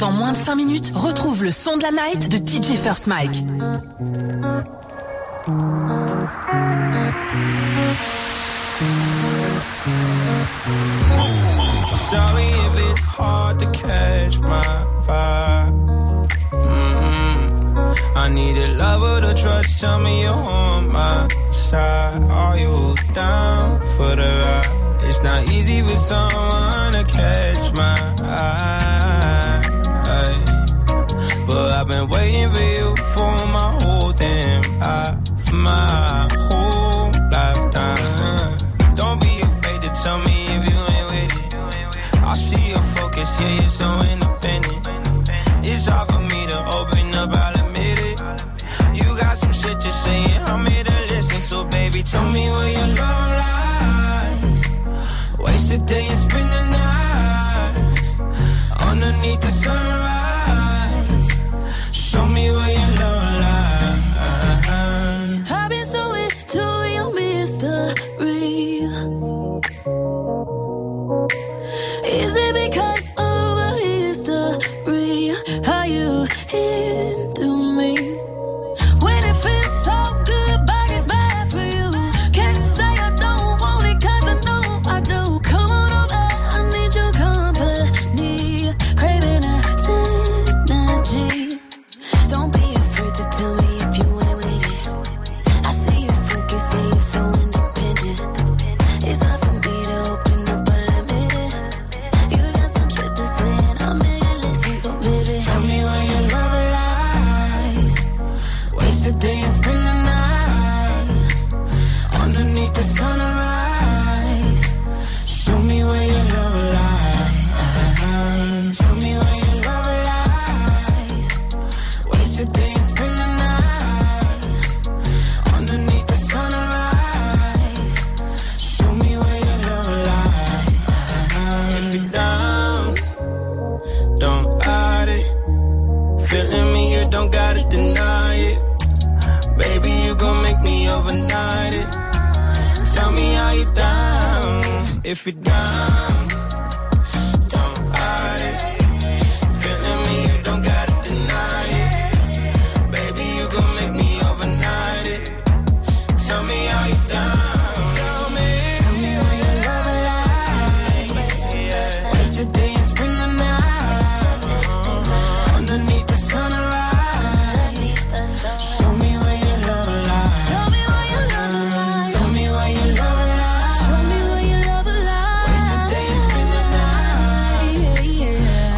Dans moins de 5 minutes, retrouve le son de la night de DJ First Mike. Sorry if it's hard to catch my vibe. Mm-hmm. I need a lover to trust. Tell me you're on my side. Are you down for the ride? It's not easy for someone to catch my eye. But I've been waiting for you for my whole damn life, my whole lifetime. Don't be afraid to tell me if you ain't with it. I see your focus, yeah, you're so independent. It's hard for me to open up, I'll admit it. You got some shit you're saying, I'm here to listen. So baby, tell me where your love lies. Waste a day and spend the night underneath the sunrise. Show me where your love lies. I've been so into your mystery. Is it because of a history? Are you into me? When it feels so good, body's bad for you. Can't say I don't want it, cause I know I do. Come on over, I need your company. Craving a synergy. Don't be afraid to tell me if you ain't with it. I see your freaky, see you so independent. It's hard for me to open up, but let me in. You got some shit to say and I'm in it, listen, so baby, tell me where your love lies. Waste a day and spend the night underneath the sunrise. Show me where your love lies. Show me where your love lies. Waste a day and spend the night underneath the sunrise. Show me where your love lies. If you're down, don't hide it. Feeling me, you don't gotta deny it. Baby, you gon' make me overnight it. Tell me how you down. If you're down, don't hide it. Feeling me, you don't gotta deny it. Baby, you gon' make me overnight it. Tell me how you down. Tell me where your love lies. Waste a day and spend the night underneath the sunrise. Show me where your love lies. Tell me where your love lies. Tell me where your love lies. Show me where your love lies. Waste a day and spend the night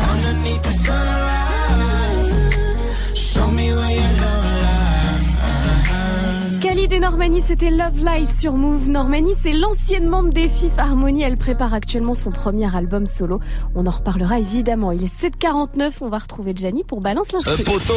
underneath the sunrise. Show me where your love lies. Khalid et Normani, c'était Love Lies sur Mouv'. Normani, c'est l'ancienne membre des Fifth Harmony. Elle prépare actuellement son premier album solo. On en reparlera évidemment. Il est 7h49. On va retrouver Gianni pour Balance l'instru. Poto,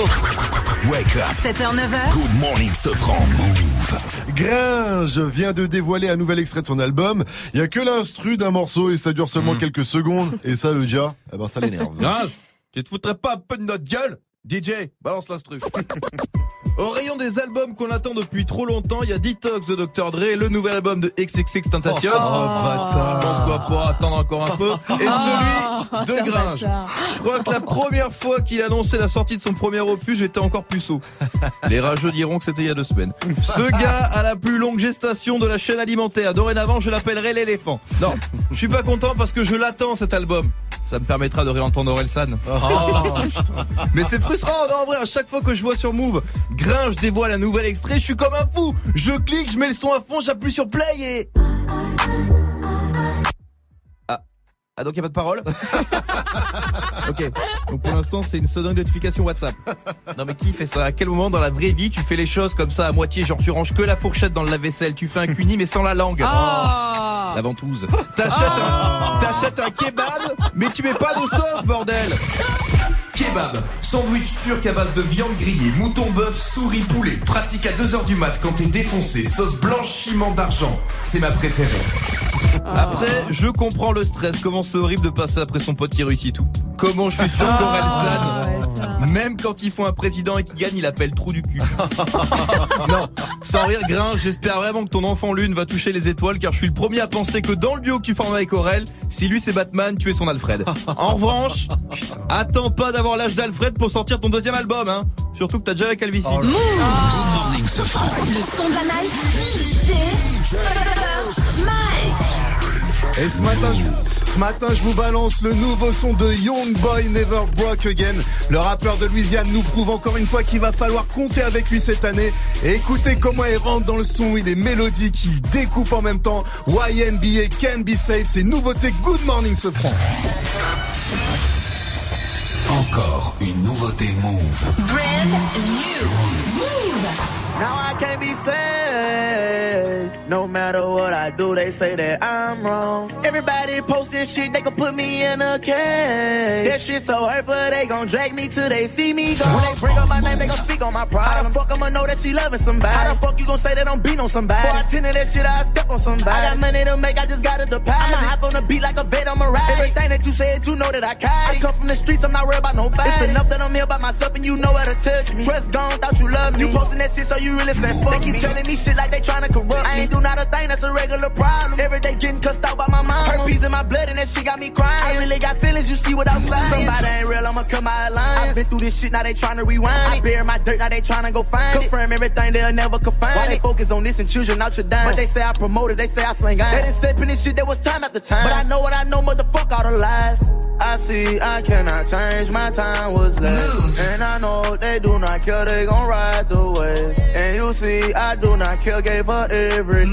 wake up. 7h-9h. Good morning, Sofran. Mouv'. Gringe vient de dévoiler un nouvel extrait de son album. Il y a que l'instru d'un morceau et ça dure seulement quelques secondes. Et ça, le Djadja, eh ben ça l'énerve. Gringe, tu te foutrais pas un peu de notre gueule? DJ, balance l'instru. Au rayon des albums qu'on attend depuis trop longtemps, il y a Detox de Dr. Dre, le nouvel album de XXXTentacion. Je pense qu'on va pouvoir attendre encore un peu. Et celui de Gringe. Je crois que la première fois qu'il annonçait la sortie de son premier opus, j'étais encore puceau. Les rageux diront que c'était il y a 2 semaines. Ce gars a la plus longue gestation de la chaîne alimentaire. Dorénavant, je l'appellerai l'éléphant. Non, je suis pas content parce que je l'attends cet album. Ça me permettra de réentendre Orelsan. Mais c'est frustrant, non, en vrai, à chaque fois que je vois sur Mouv', Gringe dévoile un nouvel extrait, je suis comme un fou. Je clique, je mets le son à fond, j'appuie sur play et... Ah, donc il n'y a pas de parole. Ok, donc pour l'instant c'est une sonnerie de notification WhatsApp. Non mais qui fait ça? À quel moment dans la vraie vie tu fais les choses comme ça à moitié? Genre tu ranges que la fourchette dans le lave-vaisselle, tu fais un cuni mais sans la langue. La ventouse. T'achètes un kebab mais tu mets pas de sauce, bordel. Kebab, sandwich turc à base de viande grillée, mouton, bœuf, souris, poulet. Pratique à 2h du mat quand t'es défoncé. Sauce blanchiment d'argent, c'est ma préférée. Après, je comprends le stress. Comment c'est horrible de passer après son pote qui réussit tout. Comment je suis sûr qu'Orelsan Même quand ils font un président et qu'ils gagnent, ils appellent trou du cul. Non, sans rire, Gringe, j'espère vraiment que ton enfant Lune va toucher les étoiles, car je suis le premier à penser que dans le duo que tu formes avec Aurel, si lui c'est Batman, tu es son Alfred. En revanche, attends pas d'avoir l'âge d'Alfred pour sortir ton deuxième album, hein. Surtout que t'as déjà la calvitie. Oh, Good morning, ce frère. Le son de la night. DJ Mike. Et ce matin, je vous balance le nouveau son de Youngboy, Never Broke Again. Le rappeur de Louisiane nous prouve encore une fois qu'il va falloir compter avec lui cette année. Et écoutez comment il rentre dans le son, il est mélodique, il découpe en même temps. YNBA, Can Be Safe, c'est nouveauté Good Morning se prend. Encore une nouveauté Mouv'. Brand new Mouv'. Now I can't be saved. No matter what I do, they say that I'm wrong. Everybody posting shit, they gon' put me in a cage. That shit so hurtful, they gon' drag me till they see me go. When they bring up my name, they gon' speak on my pride. How the fuck I'ma know that she loving somebody? How the fuck you gon' say that I'm beat on somebody? Before I tend to that shit, I step on somebody. I got money to make, I just gotta deposit. I'ma hop on the beat like a vet, I'ma ride. Everything that you said, you know that I caught it. I come from the streets, I'm not worried about nobody. It's enough that I'm here by myself and you know how to touch me. Trust gone, thought you loved me. You posting that shit so you really said fuck. They keep telling me shit like they tryna corrupt. I ain't do not a thing, that's a regular problem. Every day getting cussed out by my mom. Herpes in my blood and that shit got me crying. I really got feelings, you see without signs. Somebody ain't real, I'ma cut my alliance. I been through this shit, now they tryna rewind. I bury my dirt, now they tryna go find. Confirm it. Everything they'll never confine. Why they focus on this and children out your dime? But they say I promoted, they say I slang on. They done said this shit, there was time after time. But I know what I know, motherfuck all the lies. I see, I cannot change, my time was left. And I know they do not care, they gon' ride the wave. And you see, I do not care, gave her everything.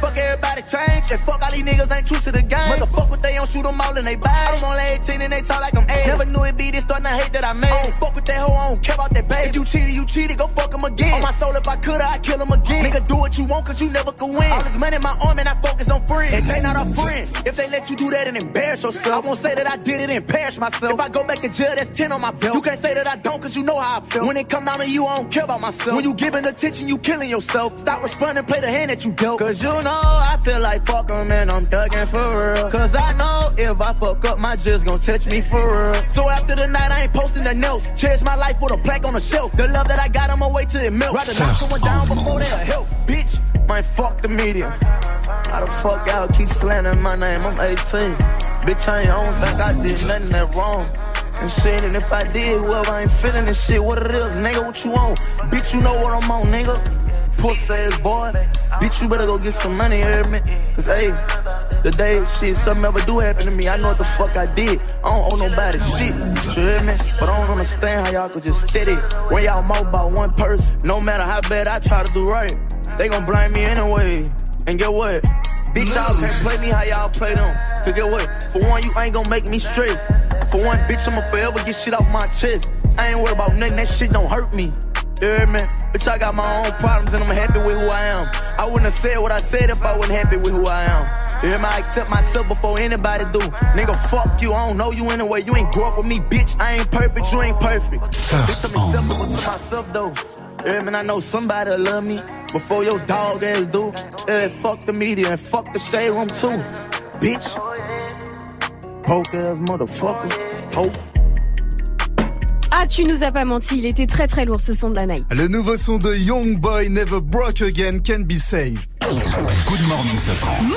Fuck everybody change, and fuck all these niggas ain't true to the game. Motherfuck what they don't shoot them all in they body. I'm only 18 and they talk like I'm 8. Never knew it be this starting to hate that I made. I don't fuck with that hoe, I don't care about that baby. If you cheated, go fuck him again. On my soul, if I could, I'd kill him again. Nigga, do what you want, cause you never could win. All this money in my arm and I focus on friends. If they not a friend, if they let you do that and embarrass yourself. I won't say that I did it and perish myself. If I go back to jail, that's 10 on my belt. You can't say that I don't, cause you know how I feel. When it come down to you, I don't care about myself. When you giving attention, you killing yourself. Stop responding, play the hand that you dealt. Cause you know I feel like fuck them and I'm thugging for real. Cause I know if I fuck up, my jizz gon' touch me for real. So after the night, I ain't posting nothing else. Cherish my life with a plaque on the shelf. The love that I got, I'ma wait till it melts. Rather knock someone down before they'll help. Bitch, man, fuck the media. How the fuck y'all keep slandering my name? I'm 18. Bitch, I don't think I did nothing that wrong. And shit, and if I did, well, I ain't feeling this shit. What it is, nigga, what you on? Bitch, you know what I'm on, nigga. Pussy ass boy, bitch, you better go get some money, hear me? Cause hey, the day shit, something ever do happen to me, I know what the fuck I did. I don't owe nobody shit, you hear me? But I don't understand how y'all could just steady. When y'all mouth about one person, no matter how bad I try to do right, they gon' blame me anyway. And get what? Bitch, y'all can't play me how y'all play them. Cause get what? For one, you ain't gon' make me stress. For one, bitch, I'ma forever get shit off my chest. I ain't worried about nothing, that shit don't hurt me. You hear me? Bitch, I got my own problems and I'm happy with who I am. I wouldn't have said what I said if I wasn't happy with who I am. You hear me? I accept myself before anybody do. Nigga, fuck you, I don't know you anyway. You ain't grow up with me, bitch. I ain't perfect, you ain't perfect. Bitch, I'm acceptable to myself, though. You hear me? I know somebody'll love me before your dog ass do. Yeah, fuck the media and fuck the shade room, too. Bitch. Poke ass motherfucker. Poke. Ah, tu nous as pas menti, il était très très lourd ce son de la night. Le nouveau son de Youngboy, Never Broke Again, Can Be Saved. Good morning, Safran. Mouv'.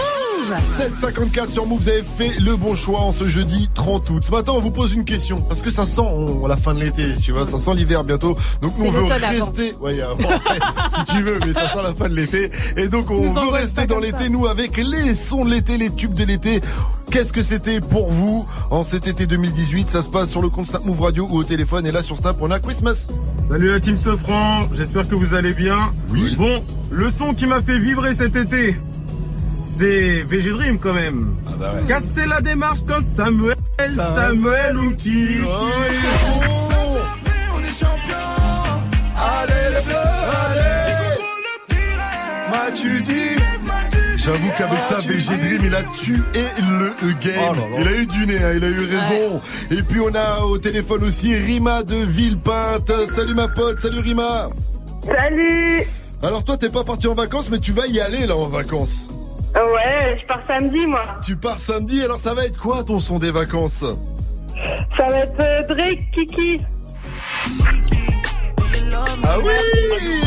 7h54 sur Mouv', vous avez fait le bon choix en ce jeudi 30 août. Ce matin, on vous pose une question, parce que ça sent la fin de l'été, tu vois, ça sent l'hiver bientôt. Donc c'est on veut rester, ouais, si tu veux, mais ça sent la fin de l'été. Et donc on veut rester dans l'été, ça. Nous, avec les sons de l'été, les tubes de l'été. Qu'est-ce que c'était pour vous en cet été 2018? Ça se passe sur le compte Snap Mouv' Radio ou au téléphone. Et là sur Snap, on a Christmas. Salut la team Sofran, j'espère que vous allez bien. Oui. Bon, le son qui m'a fait vibrer cet été, c'est VG Dream quand même. Ah bah ouais. Casser la démarche comme Samuel ou Titi. On est champion. Allez les bleus, allez. Tu dis. J'avoue qu'avec ça, VG Dream, il a tué le game. Oh là là. Il a eu du nez, hein, il a eu raison. Ouais. Et puis on a au téléphone aussi Rima de Villepinte. Salut ma pote, salut Rima. Salut. Alors toi, t'es pas parti en vacances, mais tu vas y aller là en vacances. Ouais, je pars samedi moi. Tu pars samedi, alors ça va être quoi ton son des vacances? Ça va être Drake, Kiki. Ah oui, ouais.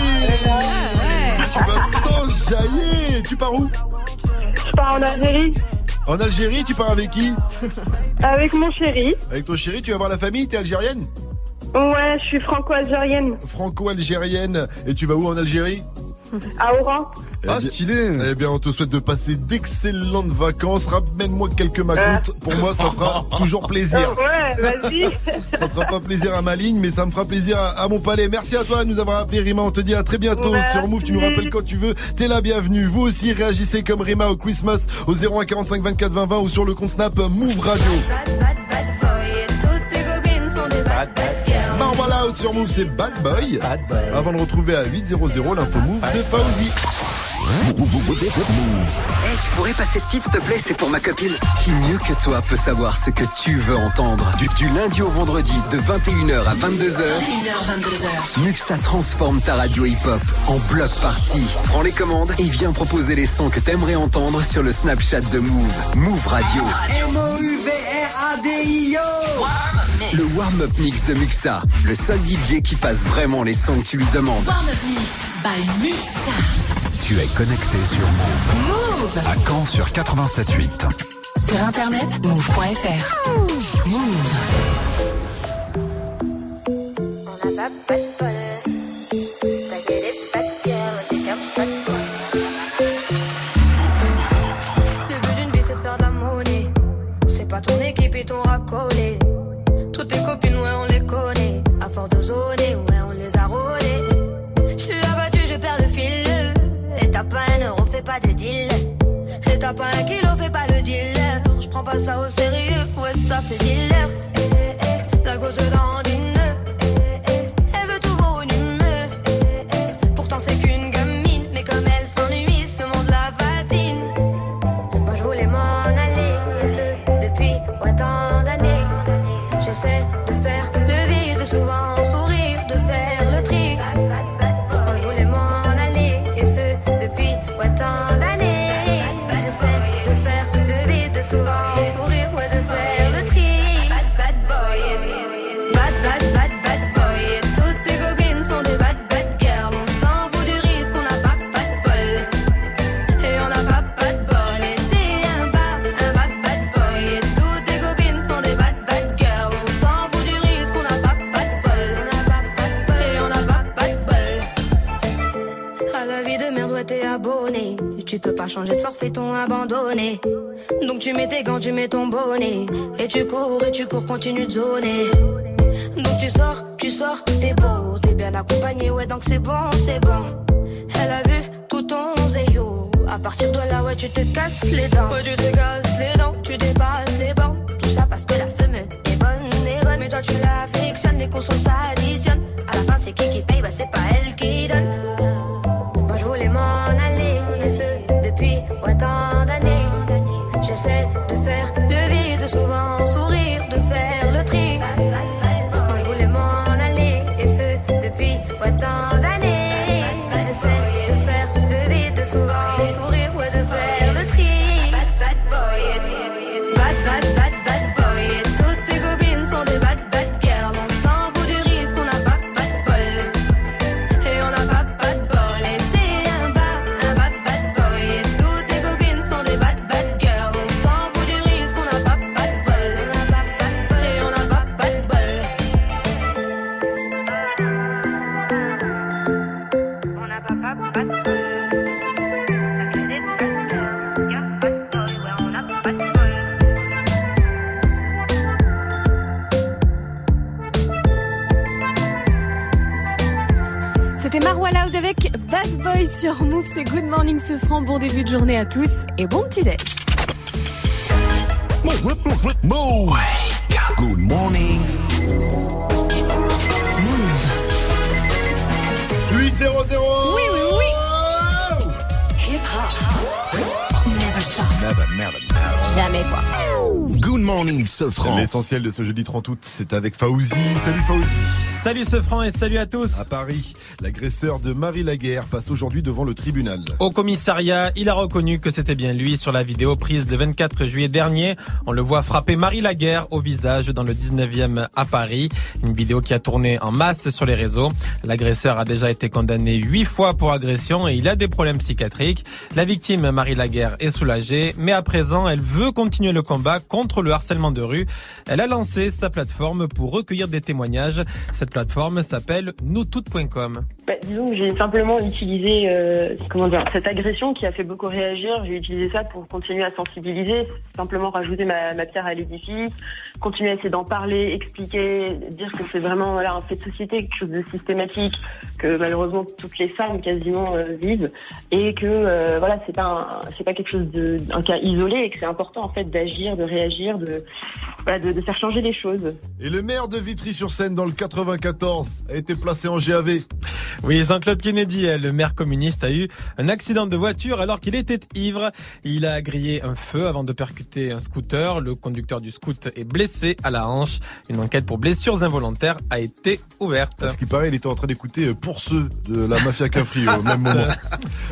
Tu vas t'enjailler. Tu pars où? Je pars en Algérie. En Algérie, tu pars avec qui? Avec mon chéri. Avec ton chéri, tu vas voir la famille, t'es algérienne? Ouais, je suis franco-algérienne. Franco-algérienne. Et tu vas où en Algérie? À Oran. Ah, stylé. Eh bien, on te souhaite de passer d'excellentes vacances. Ramène-moi quelques macoutes. Pour moi, ça fera toujours plaisir. Ouais, vas-y. Ça fera pas plaisir à ma ligne, mais ça me fera plaisir à mon palais. Merci à toi de nous avoir appelé, Rima. On te dit à très bientôt. Merci. Sur Mouv', tu nous rappelles quand tu veux. T'es la bienvenue. Vous aussi, réagissez comme Rima au Christmas au 0145 24 20 20 ou sur le compte Snap Mouv' Radio. Marwa Loud sur Mouv', c'est Bad Boy. Bad Boy. Avant de retrouver à 8h00 l'info Mouv' de Fauzi. Hey, tu pourrais passer ce titre s'il te plaît, c'est pour ma copine. Qui mieux que toi peut savoir ce que tu veux entendre? Du lundi au vendredi, de 21h à 22h. 21h, 22h. Muxa transforme ta radio hip-hop en bloc party. Prends les commandes et viens proposer les sons que t'aimerais entendre sur le Snapchat de Mouv'. Mouv' Radio. M-O-U-V-R-A-D-I-O. Le warm-up mix de Muxa. Le seul DJ qui passe vraiment les sons que tu lui demandes. Warm-up mix by Muxa. Tu es connecté sur Mouv'. Mouv'. À Caen sur 87.8. Sur internet, Mouv.fr. Mouv'. On n'a pas de bol. La gueule est pas de guerre, on est comme pas de bol. Le but d'une vie, c'est de faire de la monnaie. C'est pas ton équipe, ils t'ont racolé. Toutes tes copines, ouais, on les connaît. À force de zoner, ouais, on les a rôlées. Je suis abattu, je perds le fil. Et t'as pas un euro, fais pas de deal. Et t'as pas un kilo, fais pas le dealer. J'prends pas ça au sérieux, ouais ça fait dealer. La gosse dans une elle veut tout voir une humeur. Pourtant c'est qu'une gamine, mais comme elle s'ennuie, ce monde la fascine. Moi je voulais m'en aller, et ce depuis ouais, tant d'années. J'essaie de faire le vide, souvent sourire, de faire le tri. Moi je voulais m'en aller, et ce depuis ouais, tant d'années. J'essaie de faire le vide, souvent sourire, ouais, de faire le tri. Bad, bad boy, bad, bad, bad, bad boy. Toutes tes copines sont des bad, bad girls. On s'en fout du risque, on n'a pas, pas de bol. Et on n'a pas, pas de bol. Et t'es un bad, bad boy. Et toutes tes copines sont des bad, bad girls. On s'en fout du risque, on n'a pas, pas de bol. On n'a pas, pas de bol. Et on n'a pas, pas de bol. À la vie de merde, ouais, t'es abonné. Tu peux pas changer de forfait, t'ont abandonné. Donc tu mets tes gants, tu mets ton bonnet. Et tu cours, continue de zoner. Donc tu sors, t'es beau. T'es bien accompagné, ouais donc c'est bon, c'est bon. Elle a vu tout ton zéyo. À partir de là, ouais tu te casses les dents. Ouais tu te casses les dents, tu dépasses les bancs. Tout ça parce que la fameuse est bonne. Mais toi tu la fictionnes, les consos s'additionnent. À la fin c'est qui paye, bah c'est pas elle qui donne. Moi je voulais m'en aller. Et ce, depuis ouais, tant d'années. J'essaie de faire le vide, souvent sourire, de faire le tri. Moi je voulais m'en aller. Et ce, depuis ouais, tant d'années. J'essaie de faire le vide, souvent sourire, ouais, de faire le tri. Bad, bad boy. Bad, bad, bad, bad boy. Toutes tes copines sont des bad, bad girls. On s'en fout du risque, on n'a pas, pas de bol. Et on n'a pas, pas de bol. Et Marwa Loud avec Bad Boy sur Mouv', c'est Good Morning Sofran, bon début de journée à tous et bon petit déj. Good morning. 800. Oui oui oui. Hip hop. Never stop. Never. Jamais quoi. Good morning. Morning Sofran. L'essentiel de ce jeudi 30 août, c'est avec Faouzi. Salut Faouzi. Salut Sofran et salut à tous. À Paris, l'agresseur de Marie Laguerre passe aujourd'hui devant le tribunal. Au commissariat, il a reconnu que c'était bien lui sur la vidéo prise le 24 juillet dernier. On le voit frapper Marie Laguerre au visage dans le 19e à Paris. Une vidéo qui a tourné en masse sur les réseaux. L'agresseur a déjà été condamné 8 fois pour agression et il a des problèmes psychiatriques. La victime, Marie Laguerre, est soulagée, mais à présent, elle veut continuer le combat contre le harcèlement de rue. Elle a lancé sa plateforme pour recueillir des témoignages. Cette plateforme s'appelle noustoutes.com. Disons que j'ai simplement utilisé cette agression qui a fait beaucoup réagir. J'ai utilisé ça pour continuer à sensibiliser, simplement rajouter ma pierre à l'édifice, continuer à essayer d'en parler, expliquer, dire que c'est vraiment un fait de société, quelque chose de systématique que malheureusement toutes les femmes quasiment vivent, et que c'est pas quelque chose d'un cas isolé, et que c'est important en fait d'agir, de réagir, de faire changer les choses. Et le maire de Vitry-sur-Seine dans le 94 a été placé en GAV. Oui, Jean-Claude Kennedy, le maire communiste, a eu un accident de voiture alors qu'il était ivre. Il a grillé un feu avant de percuter un scooter. Le conducteur du scoot est blessé à la hanche. Une enquête pour blessures involontaires a été ouverte. À ce qui paraît, il était en train d'écouter Pour ceux de la Mafia Cafri au même moment.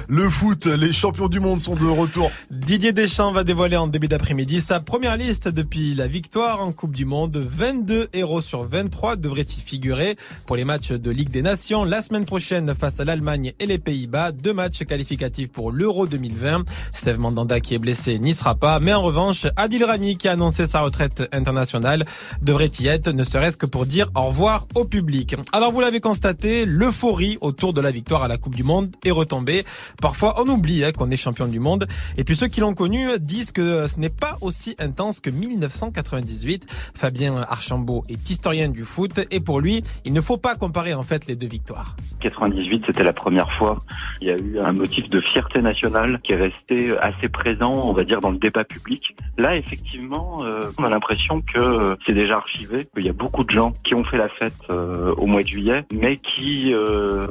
Le foot, les champions du monde sont de retour. Didier Deschamps va dévoiler en début d'après-midi sa première liste depuis la victoire en Coupe du Monde. 22 héros sur 23 devraient y figurer. Pour les matchs de Ligue des Nations, la semaine prochaine face à l'Allemagne et les Pays-Bas, 2 matchs qualificatifs pour l'Euro 2020. Steve Mandanda, qui est blessé, n'y sera pas. Mais en revanche, Adil Rami, qui a annoncé sa retraite internationale, devrait y être, ne serait-ce que pour dire au revoir au public. Alors vous l'avez constaté, l'euphorie autour de la victoire à la Coupe du Monde est retombée. Parfois, on oublie qu'on est champion du monde. Et puis ceux qui l'ont connu disent que ce n'est pas aussi intense que 1998. Fabien Archambault est historien du foot et pour lui, il ne faut pas comparer en fait les deux victoires. 98, c'était la première fois. Il y a eu un motif de fierté nationale qui est resté assez présent, on va dire, dans le débat public. Là, effectivement, on a l'impression que c'est déjà archivé, qu'il y a beaucoup de gens qui ont fait la fête au mois de juillet, mais qui,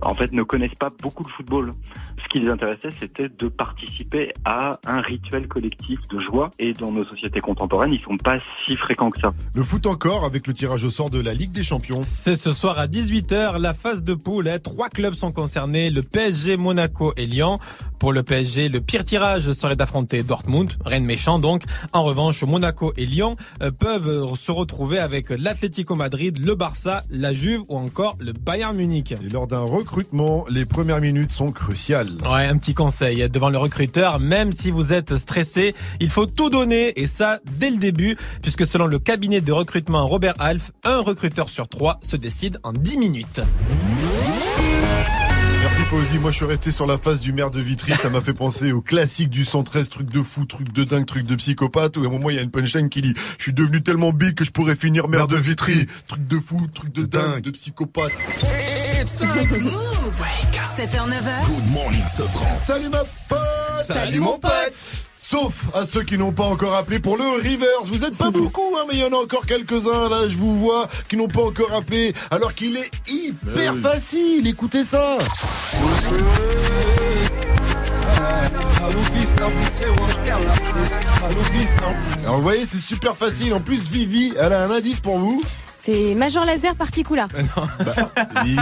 en fait, ne connaissent pas beaucoup le football. Ce qui les intéressait, c'était de participer à un rituel collectif de joie. Et dans nos sociétés contemporaines, ils ne sont pas si fréquents que ça. Le foot encore, avec le tirage au sort de la Ligue des Champions. C'est ce soir à 18h, la phase de poule. 3 clubs sont concernés, le PSG, Monaco et Lyon. Pour le PSG, le pire tirage serait d'affronter Dortmund, Rennes méchant donc. En revanche, Monaco et Lyon peuvent se retrouver avec l'Atlético Madrid, le Barça, la Juve ou encore le Bayern Munich. Et lors d'un recrutement, les premières minutes sont cruciales. Ouais, un petit conseil, devant le recruteur, même si vous êtes stressé, il faut tout donner et ça dès le début, puisque selon le cabinet de recrutement Robert Half, un recruteur sur 3 se décide en 10 minutes. Merci Fauzi, moi je suis resté sur la face du maire de Vitry, ça m'a fait penser au classique du 113, truc de fou, truc de dingue, truc de psychopathe, où à un moment il y a une punchline qui dit « Je suis devenu tellement big que je pourrais finir maire de Vitry, truc de fou, truc de dingue, de psychopathe ». 7h-9h, Good Morning Sofran. Salut ma pote. Salut mon pote. Sauf à ceux qui n'ont pas encore appelé pour le Reverse. Vous êtes pas beaucoup, mais il y en a encore quelques-uns, là, je vous vois, qui n'ont pas encore appelé, alors qu'il est hyper facile. Écoutez ça. Alors vous voyez, c'est super facile. En plus, Vivi, elle a un indice pour vous. C'est Major Laser Particula. Vivi,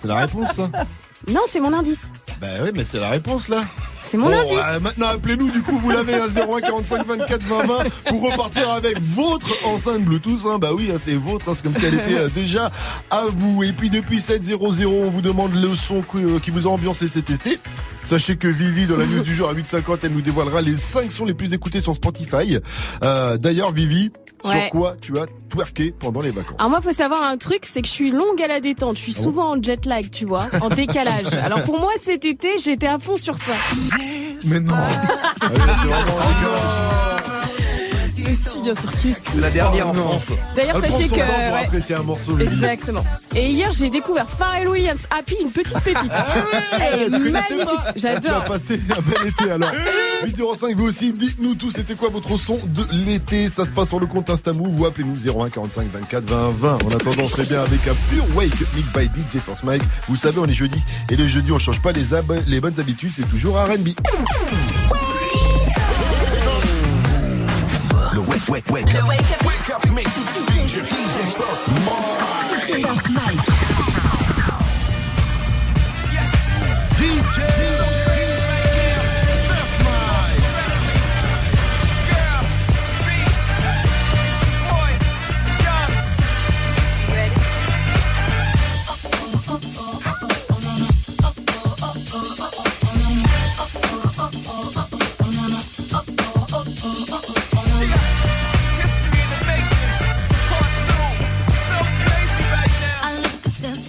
c'est la réponse, ça. Non, c'est mon indice. Oui, mais c'est la réponse, là. C'est mon indice. Maintenant, appelez-nous, du coup, vous l'avez, 01 45 24 20 20, pour repartir avec votre enceinte Bluetooth. C'est votre, c'est comme si elle était déjà à vous. Et puis, depuis 7h00, on vous demande le son qui vous a ambiancé cet été. Sachez que Vivi, dans la news du jour à 8h50, elle nous dévoilera les 5 sons les plus écoutés sur Spotify. D'ailleurs, Vivi, sur quoi tu as twerké pendant les vacances? Alors moi, faut savoir un truc, c'est que je suis longue à la détente. Je suis souvent en jet lag, tu vois, en décalage. Alors pour moi, cet été, j'étais à fond sur ça. Mais non. Mais si, bien sûr que si. C'est la dernière en France. D'ailleurs, sachez que. Après, un morceau. Exactement. Et hier, j'ai découvert Pharrell Williams, Happy, une petite pépite. Magnifique. J'adore. Tu as passé un bel été alors. 8h05, vous aussi, dites-nous tout, c'était quoi votre son de l'été? Ça se passe sur le compte Instamove, vous appelez-nous 01 45 24 20 20. En attendant, je serai bien avec un pur Wake mix by DJ Force Mike. Vous savez, on est jeudi, et le jeudi, on change pas les bonnes habitudes, c'est toujours R&B. Le Wake wake, wake up. Wake up, it makes you too dangerous. DJ First Mike. DJ First Mike. Yes. DJ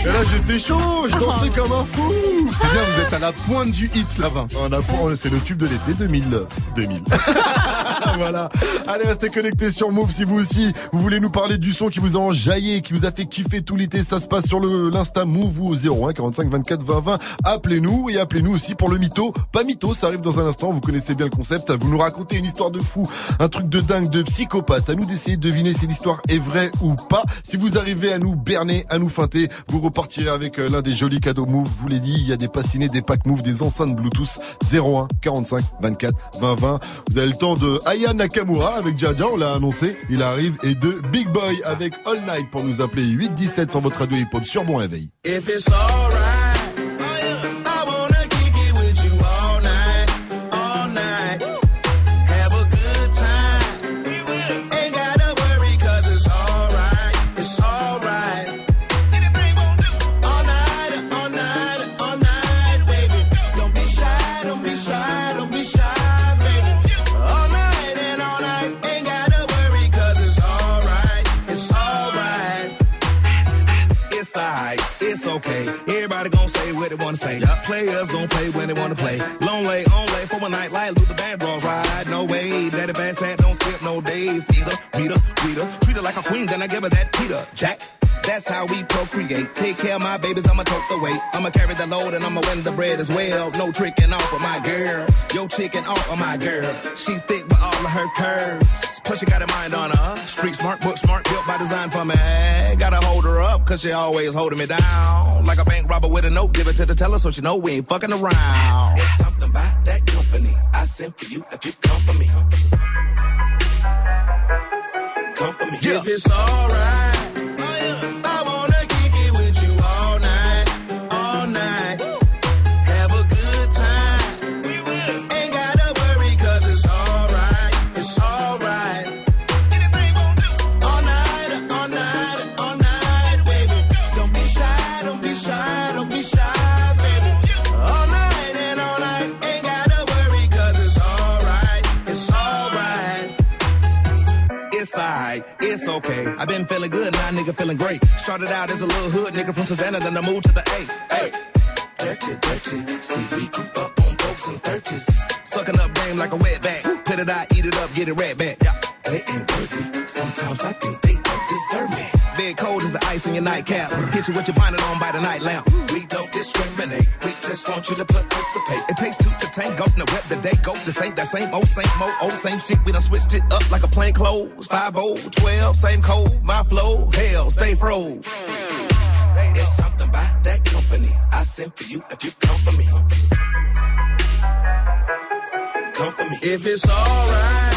Et là j'étais chaud, je dansais comme un fou. C'est bien, vous êtes à la pointe du hit là-bas. C'est le tube de l'été 2000. Voilà. Allez, restez connectés sur Mouv' si vous aussi vous voulez nous parler du son qui vous a enjaillé, qui vous a fait kiffer tout l'été. Ça se passe sur l'Insta Mouv' ou au 01 45 24 20 20. Appelez-nous et appelez-nous aussi pour le mytho. Pas mytho, ça arrive dans un instant. Vous connaissez bien le concept. Vous nous racontez une histoire de fou, un truc de dingue, de psychopathe. À nous d'essayer de deviner si l'histoire est vraie ou pas. Si vous arrivez à nous berner, à nous feinter, vous repartirez avec l'un des jolis cadeaux Mouv'. Vous l'ai dit, il y a des passinés, des packs Mouv', des enceintes Bluetooth 01 45 24 20 20. Vous avez le temps de Aya Nakamura avec Djadja, on l'a annoncé, il arrive, et de Big Boy avec All Night pour nous appeler 8-17 sur votre radio hip-hop sur Bon Réveil. If it's all right. Wanna say. Players gon' play when they wanna play. Long lay, on lay for a night light. Lose the bad balls, ride no way. Daddy bad sad, don't skip no days. Either beat her, treat her like a queen. Then I give her that Peter Jack. That's how we procreate. Take care of my babies, I'ma tote the weight. I'ma carry the load and I'ma win the bread as well. No tricking off of my girl. Yo chicken off of my girl. She thick with all of her curves. Plus she got a mind on her. Street smart, book smart, built by design for me. Gotta hold her up, cause she always holding me down. Like a bank robber with a note, give it to the teller so she know we ain't fucking around. It's something about that company. I send for you if you come for me. Come for me. Yeah. If it's alright. It's okay. I've been feeling good, now nigga feeling great. Started out as a little hood nigga from Savannah, then I moved to the A. Hey, dirty. See, we grew up on folks in 30s. Sucking up game like a wetback. Put it out, eat it up, get it right back. Yeah. They ain't worthy. Sometimes I think they don't deserve me. Bed cold as the ice in your nightcap. Hit you with your bonnet on by the night lamp. We don't discriminate. We just want you to participate. It takes two to tango. Now what the day go? This ain't that same old same shit. We done switched it up like a plain clothes. 5-0, 12, same code. My flow, hell, stay froze. It's something about that company. I send for you if you come for me. Come for me if it's alright.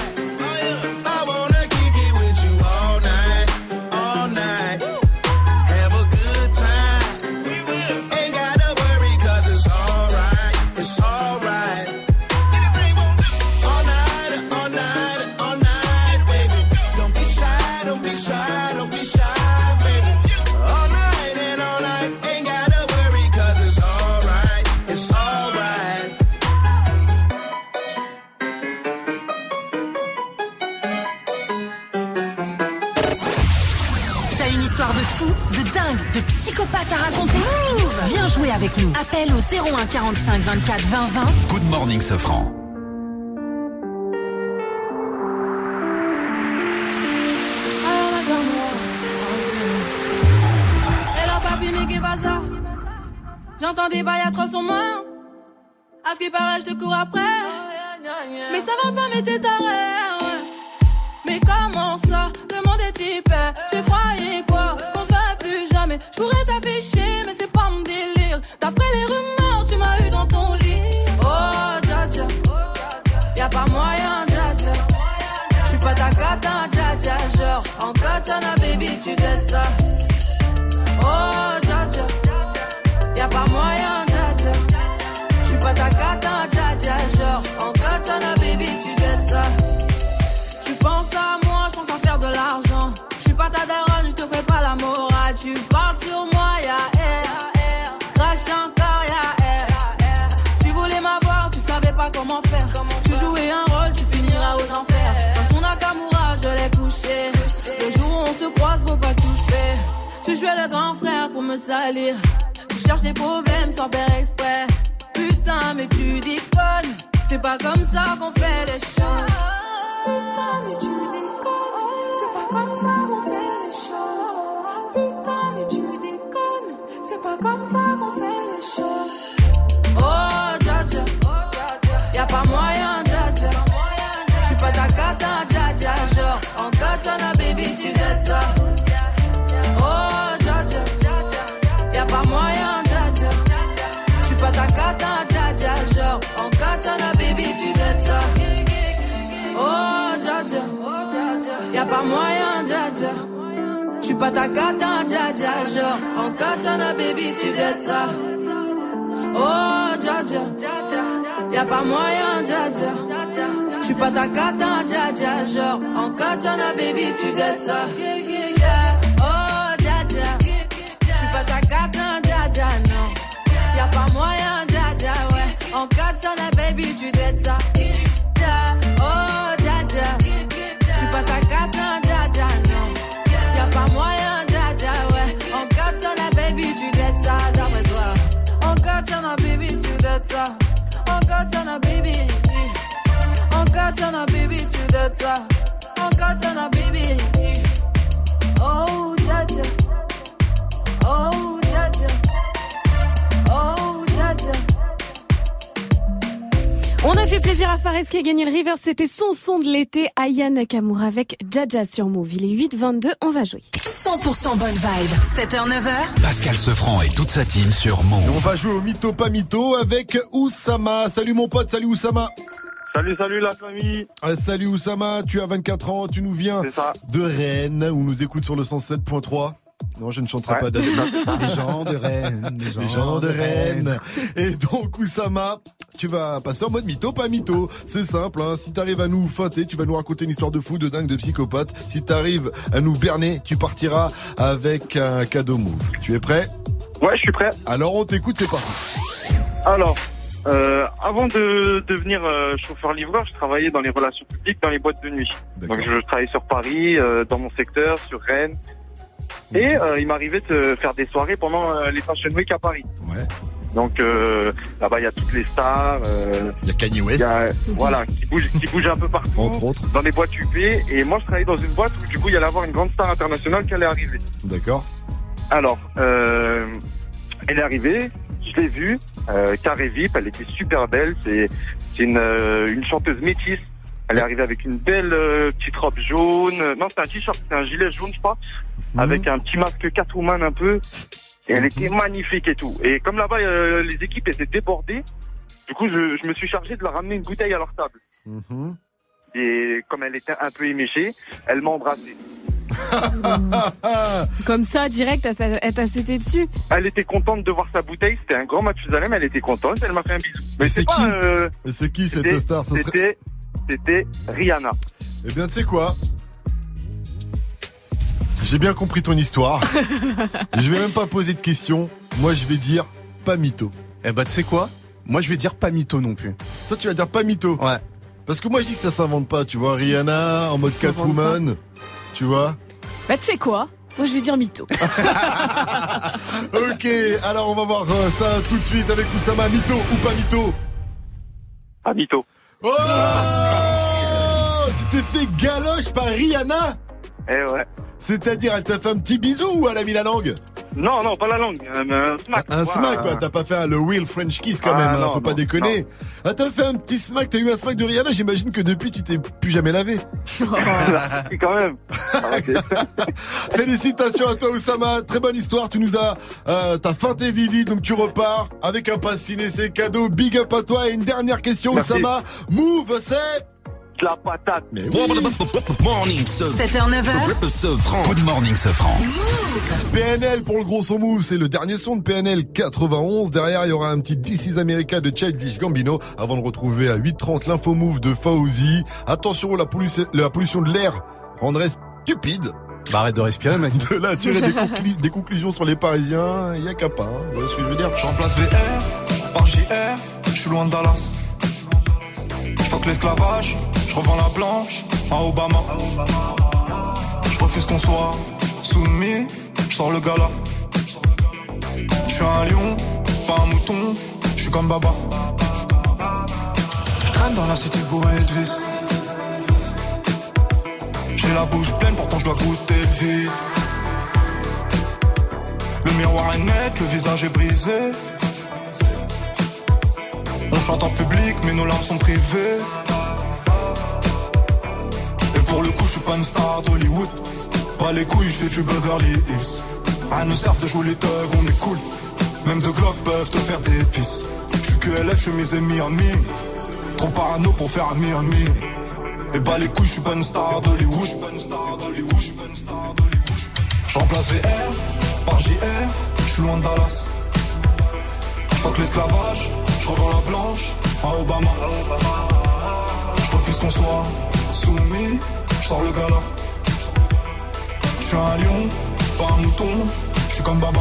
De psychopathe à raconter. Viens jouer avec nous. Appel au 01 45 24 20 20. Good morning, Safran. Hello, papi, mais qu'est pas ça? J'entends des bails atroces en main. À ce qui paraît, je te cours après. Mais ça va pas, mais t'es taré. Mais comment ça? Le monde est typé. Tu croyais quoi? Qu'on se Je pourrais t'afficher, mais c'est pas mon délire. D'après les rumeurs, tu m'as eu dans ton lit. Oh, Djadja, y'a pas moyen, Djadja. J'suis pas ta cata, Djadja. Genre, en katana, baby, tu dettes ça. Oh, Djadja, y'a pas moyen, Djadja. J'suis pas ta cata, Djadja. Genre, en katana, baby, tu dettes ça. Tu penses à moi, j'pense à faire de l'argent. J'suis pas ta daronne, j'te fais pas la morale. Tu parles sur moi, ya air. Crache encore, ya air. Tu voulais m'avoir, tu savais pas comment faire. Tu jouais un rôle, tu finiras aux enfers. Dans son Nakamura, je l'ai couché. Le jour où on se croise, faut pas tout faire. Tu jouais le grand frère pour me salir. Tu cherches des problèmes sans faire exprès. Putain, mais tu déconnes. C'est pas comme ça qu'on fait les choses. Putain, mais tu déconnes, c'est pas comme ça qu'on fait les choses. Putain, mais tu déconnes, c'est pas comme ça qu'on fait les choses. Oh, Djadja, y'a pas moyen, Djadja. J'suis pas ta cata, Djadja. Genre, en katana, baby, tu dettes ça. Oh, Djadja, y'a pas moyen, Djadja. J'suis pas ta cata, Djadja. Genre, en katana, baby, tu dettes ça. Oh, Djadja, y'a pas moyen, Djadja. J'suis pas ta cata, Djadja. Genre, en katana, baby, tu dettes ça. Oh, Djadja, y'a pas moyen, Djadja. J'suis pas ta cata, Djadja. Genre, en katana, baby, tu dettes ça. Oh, Djadja, j'suis pas ta cata, Djadja, non. Y'a pas moyen, Djadja, ouais. En katana, baby, tu dettes ça. Oh, Djadja, j'suis pas ta cata, Djadja, non. Y'a pas moyen, Djadja, ouais. En katana, baby, tu dettes ça. D'après toi. En katana, baby, tu dettes ça. En katana, baby. En katana, baby, tu dettes ça. En katana, baby. Oh, Djadja. Oh, Djadja. Oh, Djadja. On a fait plaisir à Fares qui a gagné le River, c'était son son de l'été, Aya Nakamura avec Djadja sur Mouv'. Il est 8h22, on va jouer. 100% bonne vibe, 7h-9h. Pascal Sefranc et toute sa team sur Mouv'. On va jouer au mytho pas mytho avec Oussama. Salut mon pote, salut Oussama. Salut la famille. Salut Oussama, tu as 24 ans, tu nous viens de Rennes où on nous écoute sur le 107.3. Non, je ne chanterai pas d'Adil. Les gens de Rennes. Les gens de Rennes. Et donc, Oussama, tu vas passer en mode mytho, pas mytho. C'est simple, hein. Si t'arrives à nous feinter, tu vas nous raconter une histoire de fou, de dingue, de psychopathe. Si t'arrives à nous berner, tu partiras avec un cadeau Mouv'. Tu es prêt ? Ouais, je suis prêt. Alors, on t'écoute, c'est parti. Alors, avant de devenir chauffeur-livreur, je travaillais dans les relations publiques, dans les boîtes de nuit. D'accord. Donc, je travaillais sur Paris, dans mon secteur, sur Rennes. Et il m'arrivait de faire des soirées pendant les Fashion Week à Paris. Ouais. Donc là-bas, il y a toutes les stars. Il y a Kanye West. Voilà, qui bouge un peu partout. Entre autres. Dans les boîtes UP. Et moi, je travaillais dans une boîte où, du coup, il y allait avoir une grande star internationale qui allait arriver. D'accord. Alors, elle est arrivée. Je l'ai vue. Carré VIP. Elle était super belle. C'est une chanteuse métisse. Elle est arrivée avec une belle petite robe jaune. Non, c'est un t-shirt, c'est un gilet jaune, je crois. Avec un petit masque Catwoman un peu. Et elle était magnifique et tout. Et comme là-bas, les équipes étaient débordées, du coup, je me suis chargé de leur ramener une bouteille à leur table. Et comme elle était un peu éméchée, elle m'a embrassé. Comme ça, direct, elle t'a sauté dessus. Elle était contente de voir sa bouteille. C'était un grand Mathusalem, elle était contente. Elle m'a fait un bisou. Mais c'est qui pas, mais c'est qui cette star? C'était Rihanna. Eh bien, tu sais quoi ? J'ai bien compris ton histoire. Je vais même pas poser de questions. Moi, je vais dire pas mytho. Eh ben, tu sais quoi ? Moi, je vais dire pas mytho non plus. Toi, tu vas dire pas mytho ? Ouais. Parce que moi, je dis que ça s'invente pas. Tu vois, Rihanna en mode Catwoman. Tu vois ? Bah, tu sais quoi ? Moi, je vais dire mytho. Ok, alors on va voir ça tout de suite avec Oussama. Mytho ou pas mytho ? Pas mytho. Oh, tu t'es fait galoche par Rihanna? Eh ouais. C'est-à-dire, elle t'a fait un petit bisou ou elle a mis la langue? Non, non, pas la langue. Smack, un smack, quoi. T'as pas fait le real French kiss quand même, non, faut pas déconner. Ah, t'as fait un petit smack, t'as eu un smack de Rihanna, j'imagine que depuis tu t'es plus jamais lavé. Quand même. Félicitations à toi, Oussama. Très bonne histoire. Tu nous as. T'as feinté Vivi, donc tu repars avec un pass ciné, c'est cadeau. Big up à toi. Et une dernière question, merci. Oussama. Mouv', c'est. La patate. Mais oui. 7h-9h. Good morning, Sofran. PNL pour le gros son Mouv', c'est le dernier son de PNL 91. Derrière, il y aura un petit This is America de Childish Gambino avant de retrouver à 8h30 l'info Mouv' de Fauzi. Attention, la pollution de l'air rendrait stupide. Bah arrête de respirer, mec. De là, tirer des conclusions sur les Parisiens, il n'y a qu'à pas. Hein. Voilà ce que je veux dire. Je remplace VR par JR, je suis loin de Dallas. Fuck l'esclavage, je revends la planche à Obama. Je refuse qu'on soit soumis, je sors le gala. Je suis un lion, pas un mouton, je suis comme Baba. Je traîne dans la cité bourrée de vis. J'ai la bouche pleine, pourtant je dois goûter de vide. Le miroir est net, le visage est brisé. On chante en public mais nos larmes sont privées. Et pour le coup je suis pas une star d'Hollywood. Pas les couilles, je fais du Beverly Hills. À nous servent de jouer les thugs, on est cool. Même deux glocks peuvent te faire des pisses. Je suis QLF, je suis misé Miami. Trop parano pour faire Miami. Et bah les couilles, je suis pas une star d'Hollywood. Je remplace VR par JR, je suis loin de Dallas. Je fuck l'esclavage, je revends la planche à Obama. Je refuse qu'on soit soumis, je sors le gala. Je suis un lion, pas un mouton, je suis comme Baba.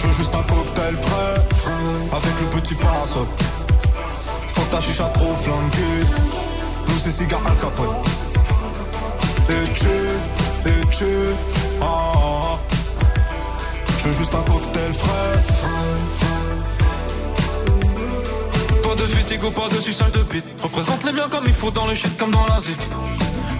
Je veux juste un cocktail frais, avec le petit parasol. Fuck ta chicha trop flanquée, nous c'est cigare Al Capone. Et tu, ah, ah. Je veux juste un cocktail frais. Pas de fitigo, pas de suçage de bite. Représente les biens comme il faut dans le shit comme dans la zik.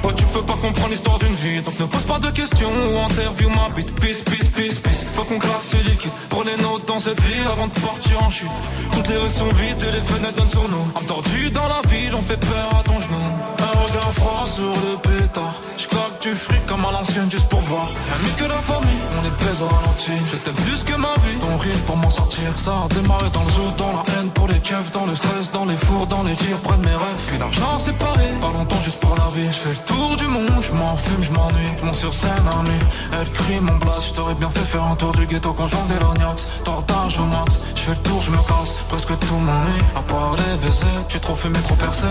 Ouais, tu peux pas comprendre l'histoire d'une vie. Donc ne pose pas de questions ou interview ma bite. Peace, peace, peace, peace. Faut qu'on claque ce liquide. Prenez note dans cette vie avant de partir en chute. Toutes les rues sont vides et les fenêtres donnent sur nous. Âme tordue dans la ville, on fait peur à ton genou. Un regard froid sur le pétard. J'claque du fric comme à l'ancienne juste pour voir. Rien mieux que la famille, on est baise au ralenti. Je t'aime plus que ma vie, ton rire pour m'en sortir. Ça a démarré dans le zoo, dans la haine pour les keufs. Dans le stress, dans les fours, dans les tirs, près de mes rêves. Puis l'argent séparé, pas longtemps juste pour la vie. J'fais le tour du monde, j'm'en fume, j'm'ennuie. J'monte sur scène à nuit, elle crie mon blast. J't'aurais bien fait faire un tour du ghetto quand j'en des lorgnax. Tortage au max, j'fais le tour, j'me casse. Presque tout m'ennuie, à part les baisers. J'ai trop fumé, trop percé.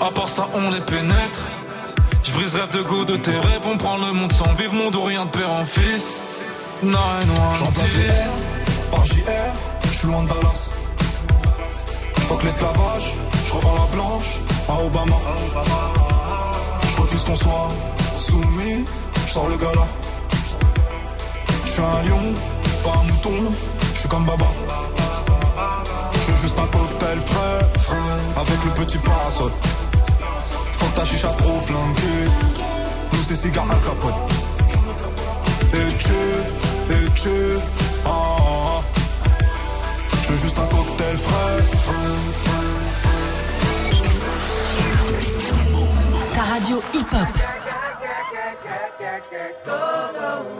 À part ça, on les pénètre. J'brise rêve de go de tes rêves. On prend le monde sans vivre, monde ou rien de père en fils. Nine, one, j'en divise. Par JR, j'suis loin de Dallas. J'fuck l'esclavage, j'revends la planche à Obama. J'refuse qu'on soit soumis, j'sors le gala. J'suis un lion, pas un mouton, j'suis comme Baba. Je veux juste un cocktail frais, avec le petit parasol. Faut que ta chicha trop flanquée, nous c'est cigare Al Capone. Et tu, ah, ah. Je veux juste un cocktail frais. Ta radio hip-hop.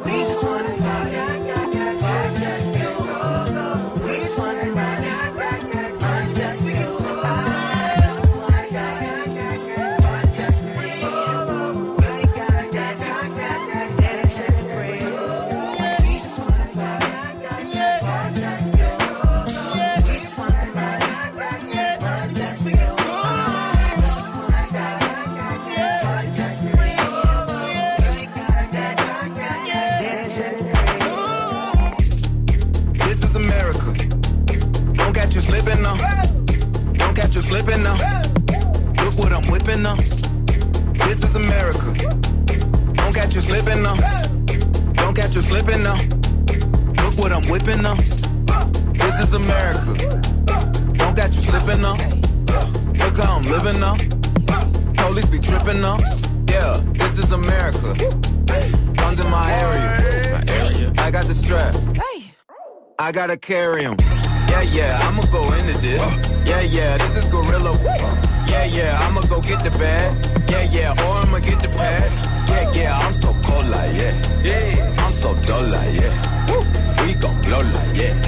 We just wanna party. Don't catch you slipping now. Look what I'm whipping up. This is America. Don't catch you slipping now. Don't catch you slipping now. Look what I'm whipping up. This is America. Don't catch you slipping now. Look how I'm living now. Police be tripping now. Yeah, this is America. Guns in my area. I got the strap. I gotta carry him. Yeah, yeah, I'ma go into this. Yeah, yeah, this is gorilla. Yeah, yeah, I'ma go get the bag. Yeah, yeah, or I'ma get the pad. Yeah, yeah, I'm so cold like, yeah. Yeah, I'm so dull like, yeah. We gon' blow like, yeah.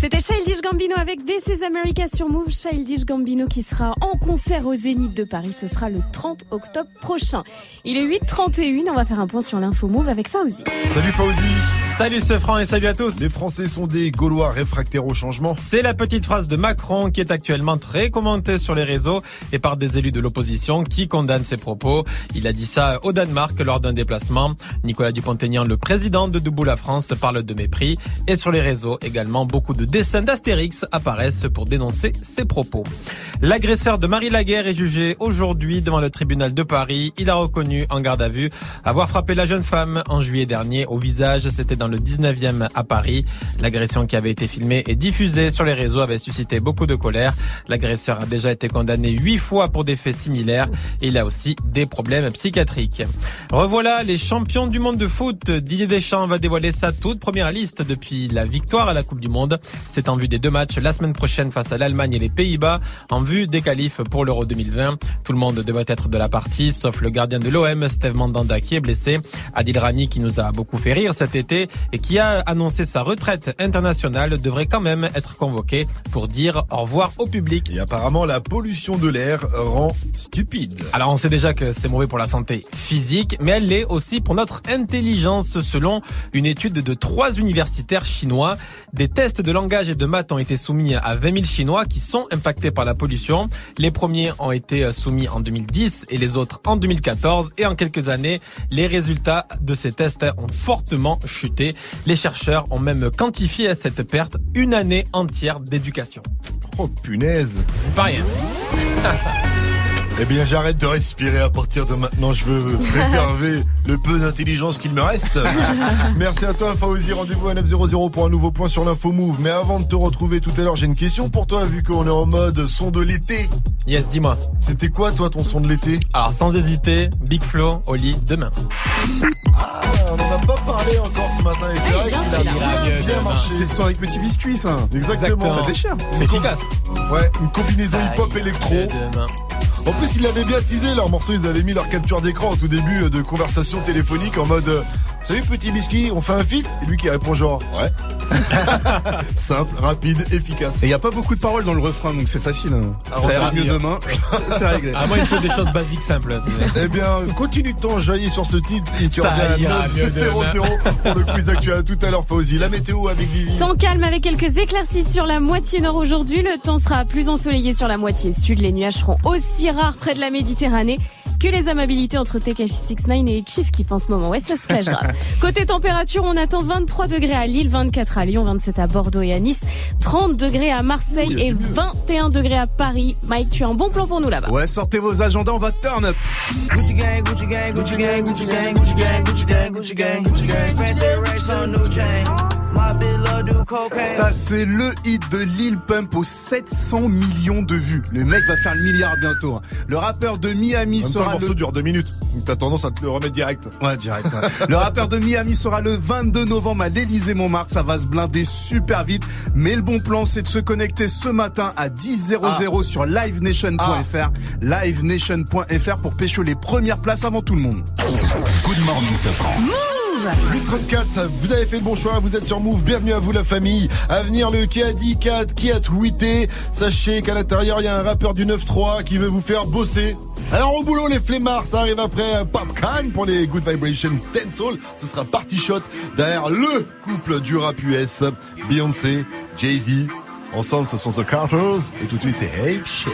C'était Childish Gambino avec This is America sur Mouv'. Childish Gambino qui sera en concert au Zénith de Paris. Ce sera le 30 octobre prochain. Il est 8h31. On va faire un point sur l'info Mouv' avec Fauzi. Salut Fauzi. Salut Sefran et salut à tous. Les Français sont des Gaulois réfractaires au changement. C'est la petite phrase de Macron qui est actuellement très commentée sur les réseaux et par des élus de l'opposition qui condamnent ses propos. Il a dit ça au Danemark lors d'un déplacement. Nicolas Dupont-Aignan, le président de Debout la France, parle de mépris. Et sur les réseaux également, beaucoup de dessins d'Astérix apparaissent pour dénoncer ses propos. L'agresseur de Marie Laguerre est jugé aujourd'hui devant le tribunal de Paris. Il a reconnu en garde à vue avoir frappé la jeune femme en juillet dernier au visage. C'était dans le 19e à Paris. L'agression qui avait été filmée et diffusée sur les réseaux avait suscité beaucoup de colère. L'agresseur a déjà été condamné 8 fois pour des faits similaires. Il a aussi des problèmes psychiatriques. Revoilà les champions du monde de foot. Didier Deschamps va dévoiler sa toute première liste depuis la victoire à la Coupe du Monde. C'est en vue des 2 matchs la semaine prochaine face à l'Allemagne et les Pays-Bas, en vue des qualifs pour l'Euro 2020. Tout le monde devrait être de la partie, sauf le gardien de l'OM, Steve Mandanda, qui est blessé. Adil Rami, qui nous a beaucoup fait rire cet été et qui a annoncé sa retraite internationale, devrait quand même être convoqué pour dire au revoir au public. Et apparemment, la pollution de l'air rend stupide. Alors, on sait déjà que c'est mauvais pour la santé physique, mais elle l'est aussi pour notre intelligence, selon une étude de 3 universitaires chinois. Des tests de langage et de maths ont été soumis à 20 000 Chinois qui sont impactés par la pollution. Les premiers ont été soumis en 2010 et les autres en 2014. Et en quelques années, les résultats de ces tests ont fortement chuté. Les chercheurs ont même quantifié cette perte, 1 année entière d'éducation. Oh punaise! C'est pas rien. Eh bien, j'arrête de respirer à partir de maintenant. Je veux préserver le peu d'intelligence qu'il me reste. Merci à toi, Fauzi. Rendez-vous à 9h00 pour un nouveau point sur l'info Mouv'. Mais avant de te retrouver tout à l'heure, j'ai une question pour toi, vu qu'on est en mode son de l'été. Yes, dis-moi. C'était quoi, toi, ton son de l'été? Alors, sans hésiter, Big Flo, Oli, demain. Ah, on n'en a pas parlé encore ce matin. Et c'est vrai qu'il a bien marché. C'est le son avec Petit Biscuit, ça. Exactement. Ça déchire. C'est efficace. Ouais, une combinaison hip-hop électro. En plus, ils l'avaient bien teasé, leur morceau, ils avaient mis leur capture d'écran au tout début de conversation téléphonique en mode « Salut Petit Biscuit, on fait un feat ?» Et lui qui répond genre « Ouais ». Simple, rapide, efficace. Et il n'y a pas beaucoup de paroles dans le refrain, donc c'est facile. Hein. Alors, ça ira mieux demain, c'est réglé. À moi, il faut des choses basiques, simples. Eh bien, continue de t'enjailler sur ce type et tu reviens à 9h00 pour le quiz actuel. Tout à l'heure, Fauzi, la météo avec Vivi. Temps calme avec quelques éclaircies sur la moitié nord aujourd'hui. Le temps sera plus ensoleillé sur la moitié sud. Les nuages seront aussi rares près de la Méditerranée que les amabilités entre Tekashi69 et Chief qui font en ce moment. Ouais, ça se clash grave. Côté température, on attend 23 degrés à Lille, 24 à Lyon, 27 à Bordeaux et à Nice, 30 degrés à Marseille et 21 degrés à Paris. Mike, tu as un bon plan pour nous là-bas. Ouais, sortez vos agendas, on va turn up. Gucci gang, Gucci gang, Gucci gang, Gucci gang, Gucci gang, Gucci gang, Gucci gang, Gucci gang, spent their race on new chain. Ça c'est le hit de Lil Pump aux 700 millions de vues. Le mec va faire le milliard bientôt. Le rappeur de Miami sera le... dure 2 minutes. T'as tendance à te le remettre direct. Ouais, direct. Ouais. Le rappeur de Miami sera le 22 novembre à l'Élysée-Montmartre. Ça va se blinder super vite. Mais le bon plan, c'est de se connecter ce matin à 10h00 sur livenation.fr. Livenation.fr pour pécho les premières places avant tout le monde. Good morning, Safran. 8h34, vous avez fait le bon choix, vous êtes sur Mouv', bienvenue à vous la famille. À venir le qui a dit 4, qui a tweeté. Sachez qu'à l'intérieur il y a un rappeur du 9-3 qui veut vous faire bosser. Alors au boulot les flemmards, ça arrive après Popcorn pour les Good Vibrations Dancehall. Ce sera Party Shot derrière le couple du rap US, Beyoncé, Jay-Z. Ensemble ce sont The Carters et tout de suite c'est Hey Shit.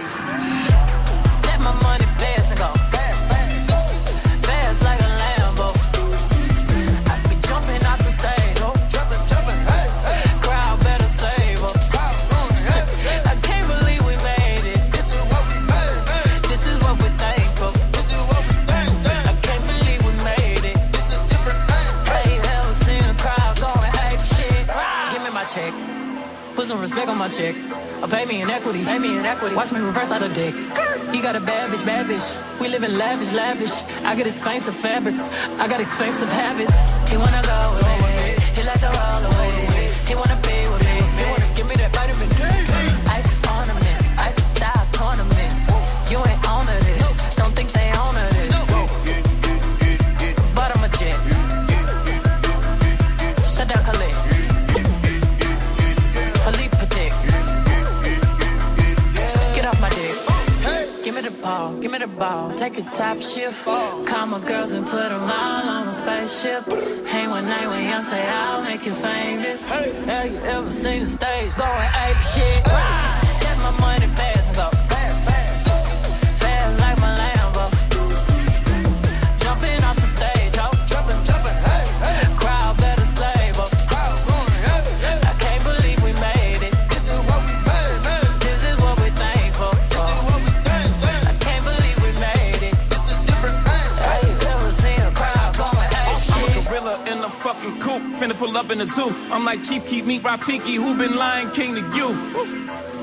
check. Put some respect on my check. Pay me in equity, pay me in equity. Watch me reverse out of dicks. He got a bad bitch, we live in lavish, lavish. I got expensive fabrics, I got expensive habits. He wanna go with me, he likes to roll away. He wanna be with me, he wanna give me that vitamin D. Ice ornaments, ice style ornaments. You ain't on to this, don't think they on to this. But I'm a jet. Shut down Khalid. Give me the ball, take a top shift. Call my girls and put them all on a spaceship. Hang one night when y'all say I'll make you famous. Hey. Have you ever seen the stage going ape shit? Hey. Step my money fast and go fast, fast. Fast like my Lambo. Jumping off the stage, ho. Jumping, jumping, hey, hey. Crowd better save up. Crowd going, hey, hey. I can't believe we made it. This is what we made, made. This is what we thankful for. This is what we in the fucking coop, finna pull up in the zoo. I'm like, Chief, keep me Rafiki, who been lying king to you?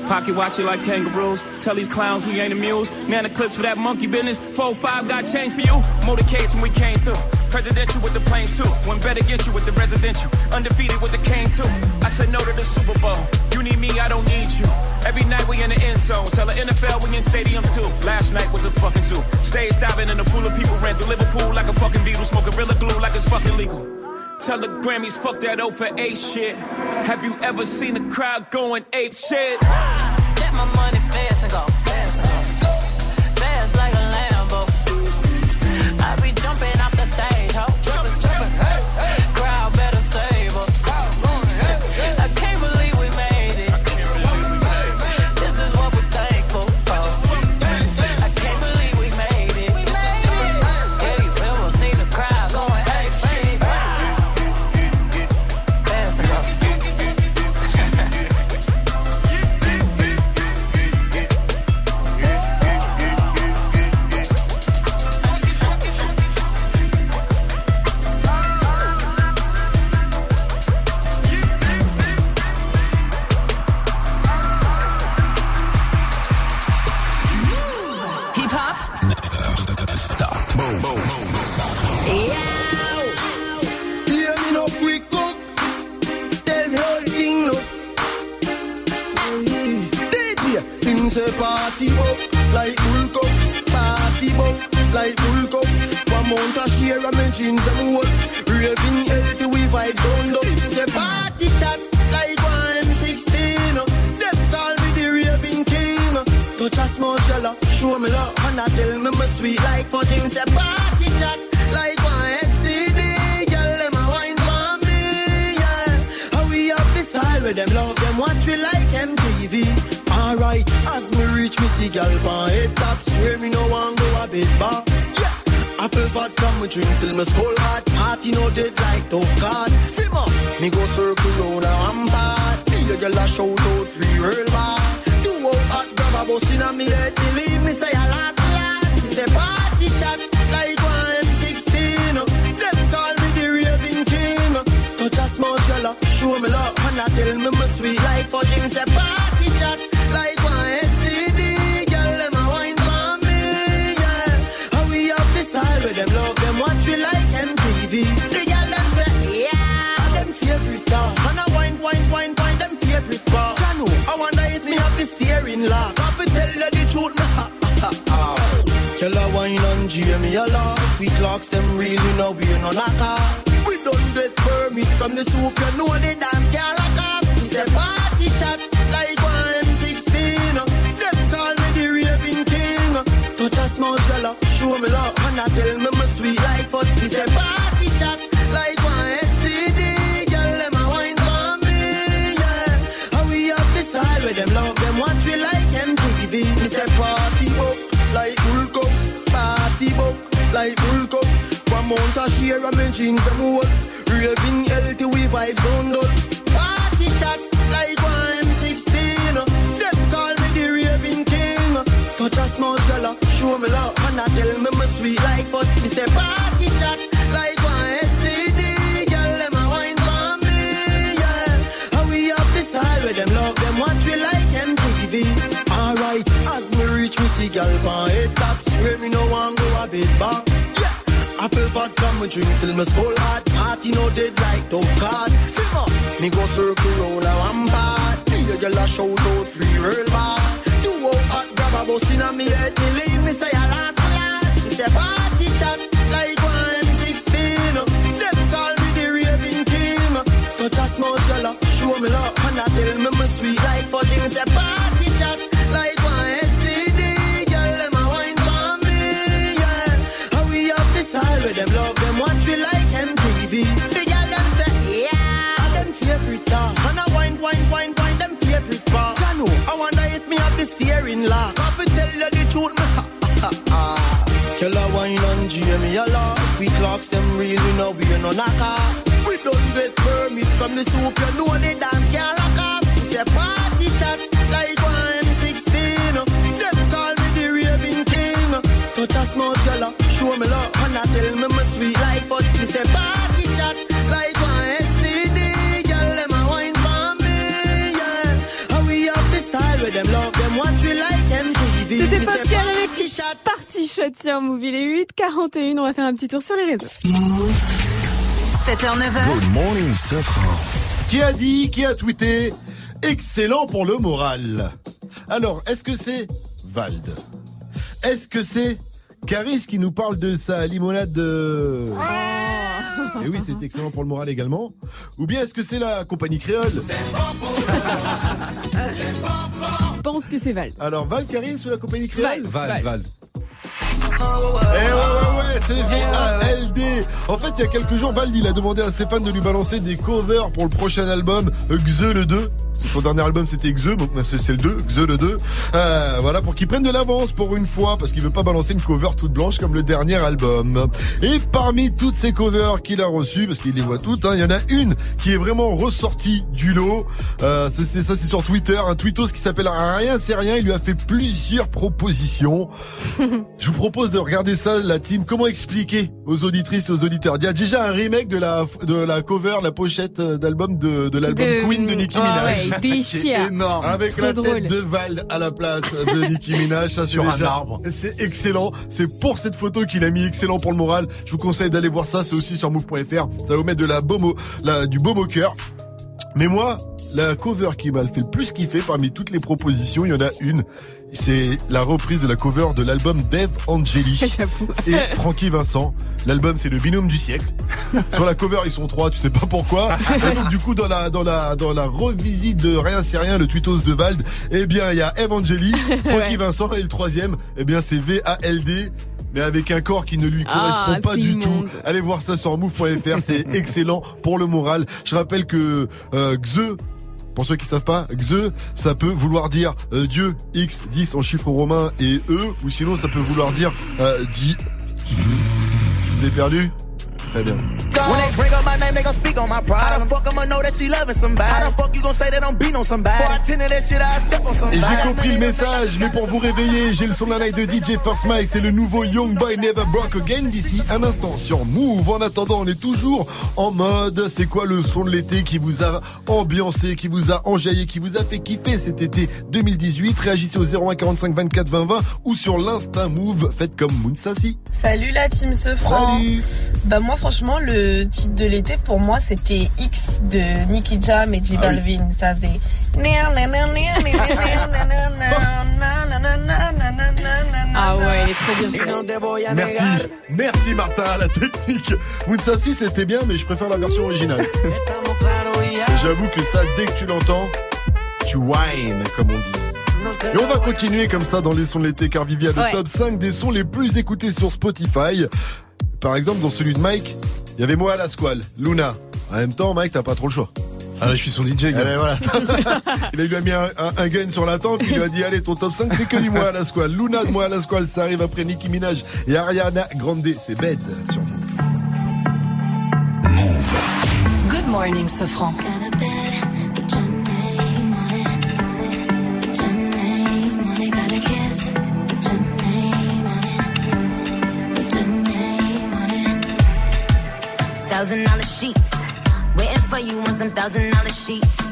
Pocket watch it like kangaroos. Tell these clowns we ain't amused. Man, the clips for that monkey business. 4-5 got change for you. Motorcades when we came through. Presidential with the planes too. Went better get you with the residential. Undefeated with the cane too. I said no to the Super Bowl. You need me, I don't need you. Every night we in the end zone. Tell the NFL we in stadiums too. Last night was a fucking zoo. Stage diving in a pool of people. Ran through Liverpool like a fucking beetle. Smoking Gorilla Glue like it's fucking legal. Tell the Grammys, fuck that 0 for 8 shit. Have you ever seen a crowd going ape shit? Step my money fast and go fast. Fast like a Lambo. I be jumping off the stage, ho. Jumping, jumping, hey, hey. Crowd better save us. Crowd going, hey, hey. I can't believe we made it. This is what we made. This is what we're thankful for. I can't believe we made it. We made it. Yeah, you ever seen a crowd going ape shit? Fast and go. them love them what we like MTV. Alright, as me reach me see gal pan head taps where me no one go a bit back. Yeah, apple vodka me drink till me skull hard. Party no dead like tough card. See ma, me go circle round a one part. Me a gal a shout out free world boss. Do out hot grab a bus inna me head. Me leave me say a lot. Me say party shot like one M16. Them call me the raving king. Touch a small gal. Show me love, and I tell me my sweet like fudging. It's a party shot, like one STD. Girl, let my wine for me, yeah. And we have the style with them love, them what we like, MTV. The girl, them say, yeah, and them favorite car. And I wine, them favorite bar. Janu, I wonder if me have the steering lock. If I tell you the truth, man. Killer wine and Jamie a lot. We clocks them really no we're no knockout. We don't get permit from the soup, you know they dance can't lock up. It's a party shot, like one M16. Them call me the raving king. Touch a small girl, show me love, and I tell me my sweet life. But it's a party shot, like one STD. Girl, them a wine for me, yeah. And we have the style with them love, them what we like, MTV. C'était Pascal avec Party Shot, tiens, Mouv', il est 8h41, on va faire un petit tour sur les réseaux. 7h09. Good morning, Safran. Qui a dit, qui a tweeté excellent pour le moral. Alors, est-ce que c'est Valdi? Est-ce que c'est Kaaris qui nous parle de sa limonade de... Oh. Et oui, c'est excellent pour le moral également. Ou bien est-ce que c'est la compagnie créole? C'est bon pour le moral. C'est bon pour... Je pense que c'est Val. Alors, Val, Kaaris ou la compagnie créole? Val. Eh ouais, c'est VALD. En fait, il y a quelques jours, Valdi il a demandé à ses fans de lui balancer des covers pour le prochain album Xe le 2. Son dernier album c'était Xe, donc c'est le 2, Xe le 2. Voilà, pour qu'il prenne de l'avance pour une fois, parce qu'il veut pas balancer une cover toute blanche comme le dernier album. Et parmi toutes ces covers qu'il a reçues, parce qu'il les voit toutes, il y en a une qui est vraiment ressortie du lot. C'est sur Twitter, un tweetos qui s'appelle Rien c'est rien. Il lui a fait plusieurs propositions. Je vous propose de regarder ça, la team. Comment expliquer aux auditrices, aux auditeurs? Il y a déjà un remake de la cover, la pochette d'album de l'album Queen de Nicki Minaj. Ouais, déchire. Énorme. Avec la drôle. Tête de Val à la place de Nicki Minaj. Ça, sur un arbre. C'est excellent. C'est pour cette photo qu'il a mis excellent pour le moral. Je vous conseille d'aller voir ça. C'est aussi sur mouv.fr. Ça vous met de du baume au cœur. Mais moi, la cover qui m'a fait le plus kiffer parmi toutes les propositions, il y en a une. C'est la reprise de la cover de l'album d'Eve Angeli et Frankie Vincent. L'album, c'est le binôme du siècle. Sur la cover, ils sont trois, tu sais pas pourquoi. Et donc, du coup, dans la revisite de Rien c'est rien, le tweetos de Vald, eh bien, il y a Eve Angeli, Frankie Vincent et le troisième, eh bien, c'est VALD. Mais avec un corps qui ne lui correspond pas du tout. Allez voir ça sur mouv.fr, c'est excellent pour le moral. Je rappelle que Xe, pour ceux qui savent pas, Xe, ça peut vouloir dire Dieu, X, 10 en chiffres romains et E, ou sinon ça peut vouloir dire Di. Je vous ai perdu ? Très bien. When they bring up my name, they gon' speak on my pride. How the fuck I'ma know that she loving somebody? How the fuck you gon' say that I'm beating on somebody? For I tended that shit, I step on somebody. Et j'ai compris le message, mais pour vous réveiller, j'ai le son de la night de DJ First Mike. C'est le nouveau Young Boy Never Broke Again d'ici un instant sur Mouv'. En attendant, on est toujours en mode c'est quoi le son de l'été qui vous a ambiancé, qui vous a enjaillé, qui vous a fait kiffer cet été 2018. Réagissez au 01 45 24 20 20 ou sur l'Insta Mouv'. Faites comme Mounsassi. Salut la team Sefran. Salut. Bah moi franchement le titre de l'été pour moi c'était X de Nicky Jam et J Balvin. Ah oui. Ça faisait ah ouais, il est trop bien. Merci Martin à la technique. Mounsassi c'était bien mais je préfère la version originale. Et j'avoue que ça dès que tu l'entends tu whines comme on dit. Et on va continuer comme ça dans les sons de l'été car Vivi a le top 5 des sons les plus écoutés sur Spotify. Par exemple, dans celui de Mike, il y avait Moha La Squale, Luna. En même temps, Mike, t'as pas trop le choix. Ah, je suis son DJ, gars. Voilà. Il lui a mis un gun sur la tempe, il lui a dit, allez, ton top 5, c'est que du Moha La Squale. Luna de Moha La Squale, ça arrive après Nicki Minaj et Ariana Grande. C'est bête sur Mouv'. Good morning, Safran. $1,000 sheets, waiting for you on some $1,000 sheets.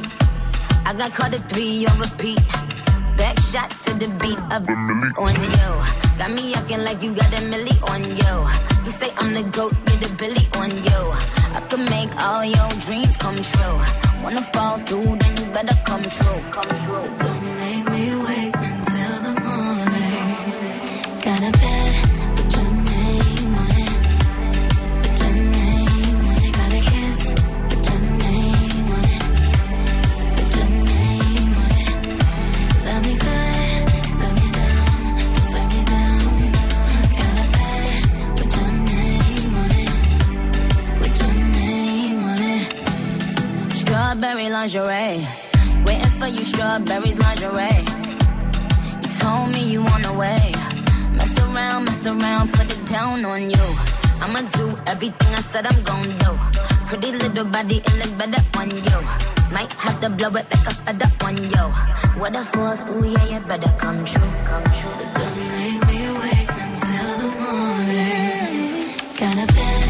I got called a three on repeat. Back shots to the beat of the milli on yo. Got me acting like you got a milli on yo. You say I'm the goat, you're the billy on yo. I can make all your dreams come true. Wanna fall through, then you better come true. Come true. Don't make me wait until the morning. Got a bed with your name on it. With your name on it. Got a kiss with your name on it. With your name on it. Love me good, love me down, turn me down. Got a bed with your name on it. With your name on it. Strawberry lingerie. Waiting for you, strawberries lingerie. You told me you on the way. Messed around, put it down on you. I'ma do everything I said I'm gon' do. Pretty little body, it look better on you. Might have to blow it like a feather on you. What a force, ooh yeah, you better come true. Don't make me wait until the morning. Got a bed.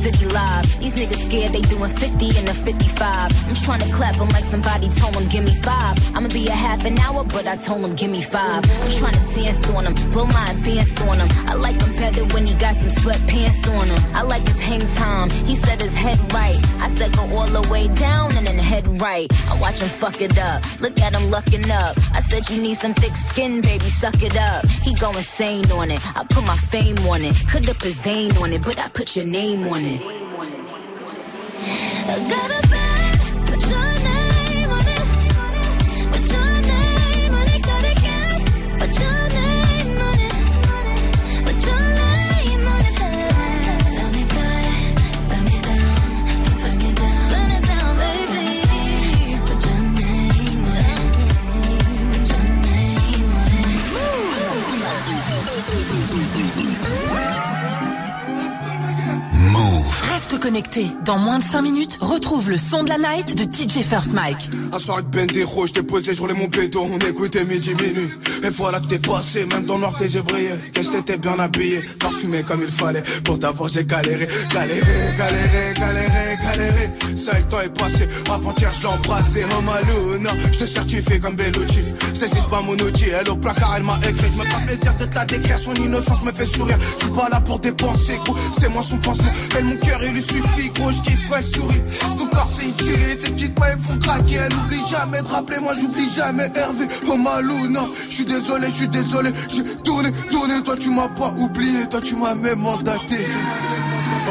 City live. These niggas scared they doing 50 and a 55. I'm trying to clap them like somebody told them give me five. I'ma be a half an hour but I told them give me five. I'm trying to dance on him, blow my advance on him. I like him better when he got some sweatpants on him. I like his hang time, he said his head right. I said go all the way down and then head right. I watch him fuck it up, look at him lucking up. I said you need some thick skin baby, suck it up. He go insane on it, I put my fame on it. Could've put Zane on it, but I put your name on it. I got a bed, put your name on it. Put your name on it. Got a kiss, put your name on it. Put your name on it. Love me good, love me down, turn it down, baby. Put your name on it. Put your name on it. Mouv'. Reste connecté. Dans moins de 5 minutes, retrouve le son de la night de DJ First Mike. Un soir avec Bendero, j'étais posé, je roulais mon bédo, on écoutait midi minuit. Et voilà que t'es passé, même dans le noir tes yeux brillaient. Qu'est-ce que t'étais bien habillé, parfumé comme il fallait. Pour t'avoir j'ai galéré, galéré, galéré, galéré, galéré. Ça le temps est passé, avant-hier je l'ai embrassé. Oh ma Luna, je te certifie comme Bellucci. Saisis pas mon outil, elle au placard elle m'a écrit. Je me fais plaisir de te la décrire, son innocence me fait sourire. Je suis pas là pour dépenser, gros, c'est moi son pansement. Elle mon cœur il lui suffit, gros, je kiffe quand elle sourit. Son corps c'est utile, ses petites mains elles font craquer. Elle oublie jamais de rappeler, moi j'oublie jamais Hervé. Oh ma Luna, je suis désolé, j'ai tourné, tourné. Toi tu m'as pas oublié, toi tu m'as même mandaté.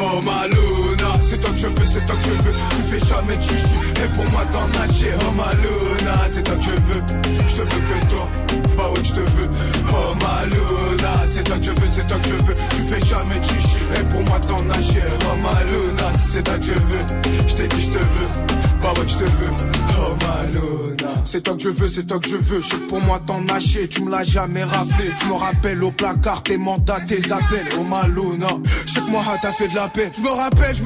Oh ma Luna, c'est toi que je veux, c'est toi que je veux. Tu fais jamais de chichi, et pour moi t'en lâcher. Oh ma Luna, c'est toi que je veux, je te veux que toi. Bah ouais, je te veux. Oh ma Luna, c'est toi que je veux, c'est toi que je veux. Tu fais jamais de chichi, et pour moi t'en lâcher. Oh ma Luna, c'est toi que je veux, je t'ai dit je te veux. Bah ouais, je te veux, oh ma Luna. C'est toi que je veux, c'est toi que je veux. Je sais que pour moi t'en lâcher, tu me l'as jamais rappelé. Je me rappelle au placard tes mandats, tes appels. Oh ma Luna, je sais que moi t'as fait de la peine. Je me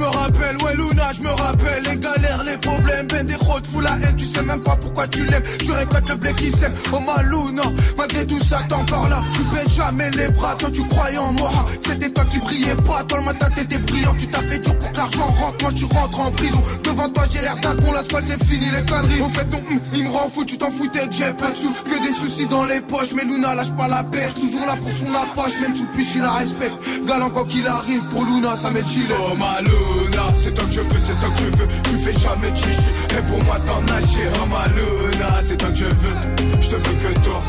rappelle, ouais Luna, je me rappelle. Les galères, les problèmes, ben des routes, fous la haine. Tu sais même pas pourquoi tu l'aimes, tu récoltes le blé qui sème. Oh ma Luna, malgré tout ça t'es encore là. Tu baisses jamais les bras, toi tu croyais en moi. C'était toi qui brillais pas, toi le matin t'étais brillant. Tu t'as fait dur pour que l'argent rentre, moi tu rentres en prison. Devant toi j'ai l'air d'un. Pour la squale c'est fini les conneries. Au fait ton il me rend fou, tu t'en foutais que j'ai pas de sous. Que des soucis dans les poches. Mais Luna lâche pas la perche, toujours là pour son approche. Même sous piche il la respecte, galant quand qu'il arrive. Pour Luna ça met le gilet. Oh ma Luna, c'est toi que je veux, c'est toi que je veux. Tu fais jamais de chichi, et pour moi t'en lâcher. Oh ma Luna, c'est toi que je veux, je te veux que toi.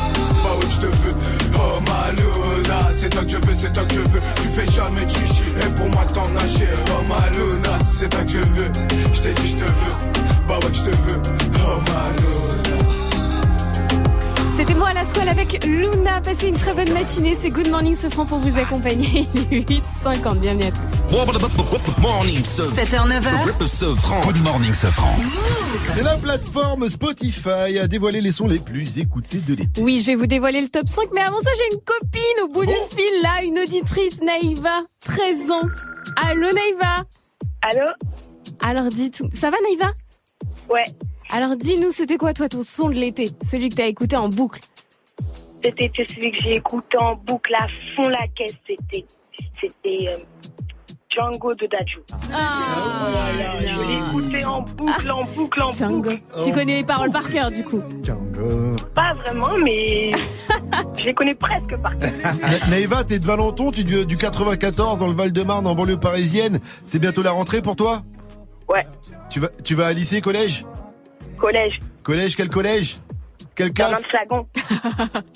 Bah ouais je te veux. Oh ma Luna, c'est toi que je veux, c'est toi que je veux. Tu fais jamais de chichi, et pour moi t'en lâcher. Oh ma Luna, c'est toi que je veux, je t'ai dit je te veux. Bah ouais, je te veux. Oh my God. C'était Moha La Squale avec Luna. Passez passez une très bonne matinée. C'est Good Morning Sofran pour vous accompagner. Il est 8h50. Bienvenue à tous. 7h-9h. Good Morning Sofran. C'est la plateforme Spotify a dévoilé les sons les plus écoutés de l'été. Oui, je vais vous dévoiler le top 5. Mais avant ça, j'ai une copine au bout du fil là. Une auditrice, Naïva, 13 ans. Allô Naïva. Allô. Alors dis-nous, ça va Naïva? Ouais. Alors dis-nous, c'était quoi toi ton son de l'été? Celui que t'as écouté en boucle? C'était celui que j'ai écouté en boucle à fond la caisse. C'était Django de Djadja. Je l'ai écouté en boucle, en boucle, en Django. Boucle. Tu connais les paroles par cœur du coup? Django. Pas vraiment, mais je les connais presque par cœur. Naïva, t'es de Valenton, tu es du 94 dans le Val-de-Marne, en banlieue parisienne. C'est bientôt la rentrée pour toi? Ouais. Tu vas à lycée, collège? Collège. Quel collège? Quelle classe?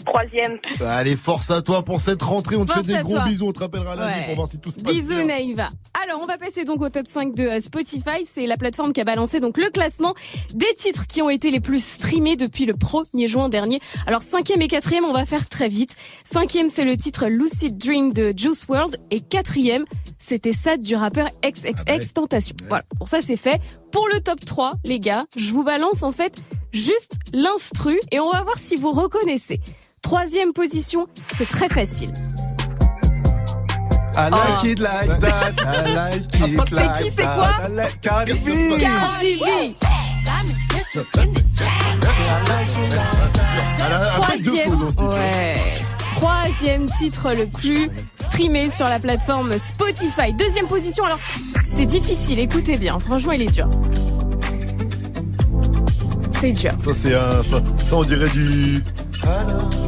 Troisième. Bah, allez, force à toi pour cette rentrée. On te fait des gros bisous. On te rappellera lundi pour voir si tout se passe bien. Bisous Naïva. Alors, on va passer donc au top 5 de Spotify. C'est la plateforme qui a balancé donc le classement des titres qui ont été les plus streamés depuis le 1er juin dernier. Alors, 5e et 4e, on va faire très vite. 5e, c'est le titre Lucid Dream de Juice WRLD. Et 4e, c'était Sad du rappeur XXX Tentation. Voilà, pour ça, c'est fait. Pour le top 3, les gars, je vous balance en fait juste l'instru et on va voir si vous reconnaissez. 3e position, c'est très facile. I like it like that, I like it like that. C'est qui, c'est quoi? Cardi B. Cardi B. 3e titre le plus streamé sur la plateforme Spotify. 2e position, alors c'est difficile, écoutez bien, franchement il est dur. C'est dur. Ça, c'est un. Ça on dirait du.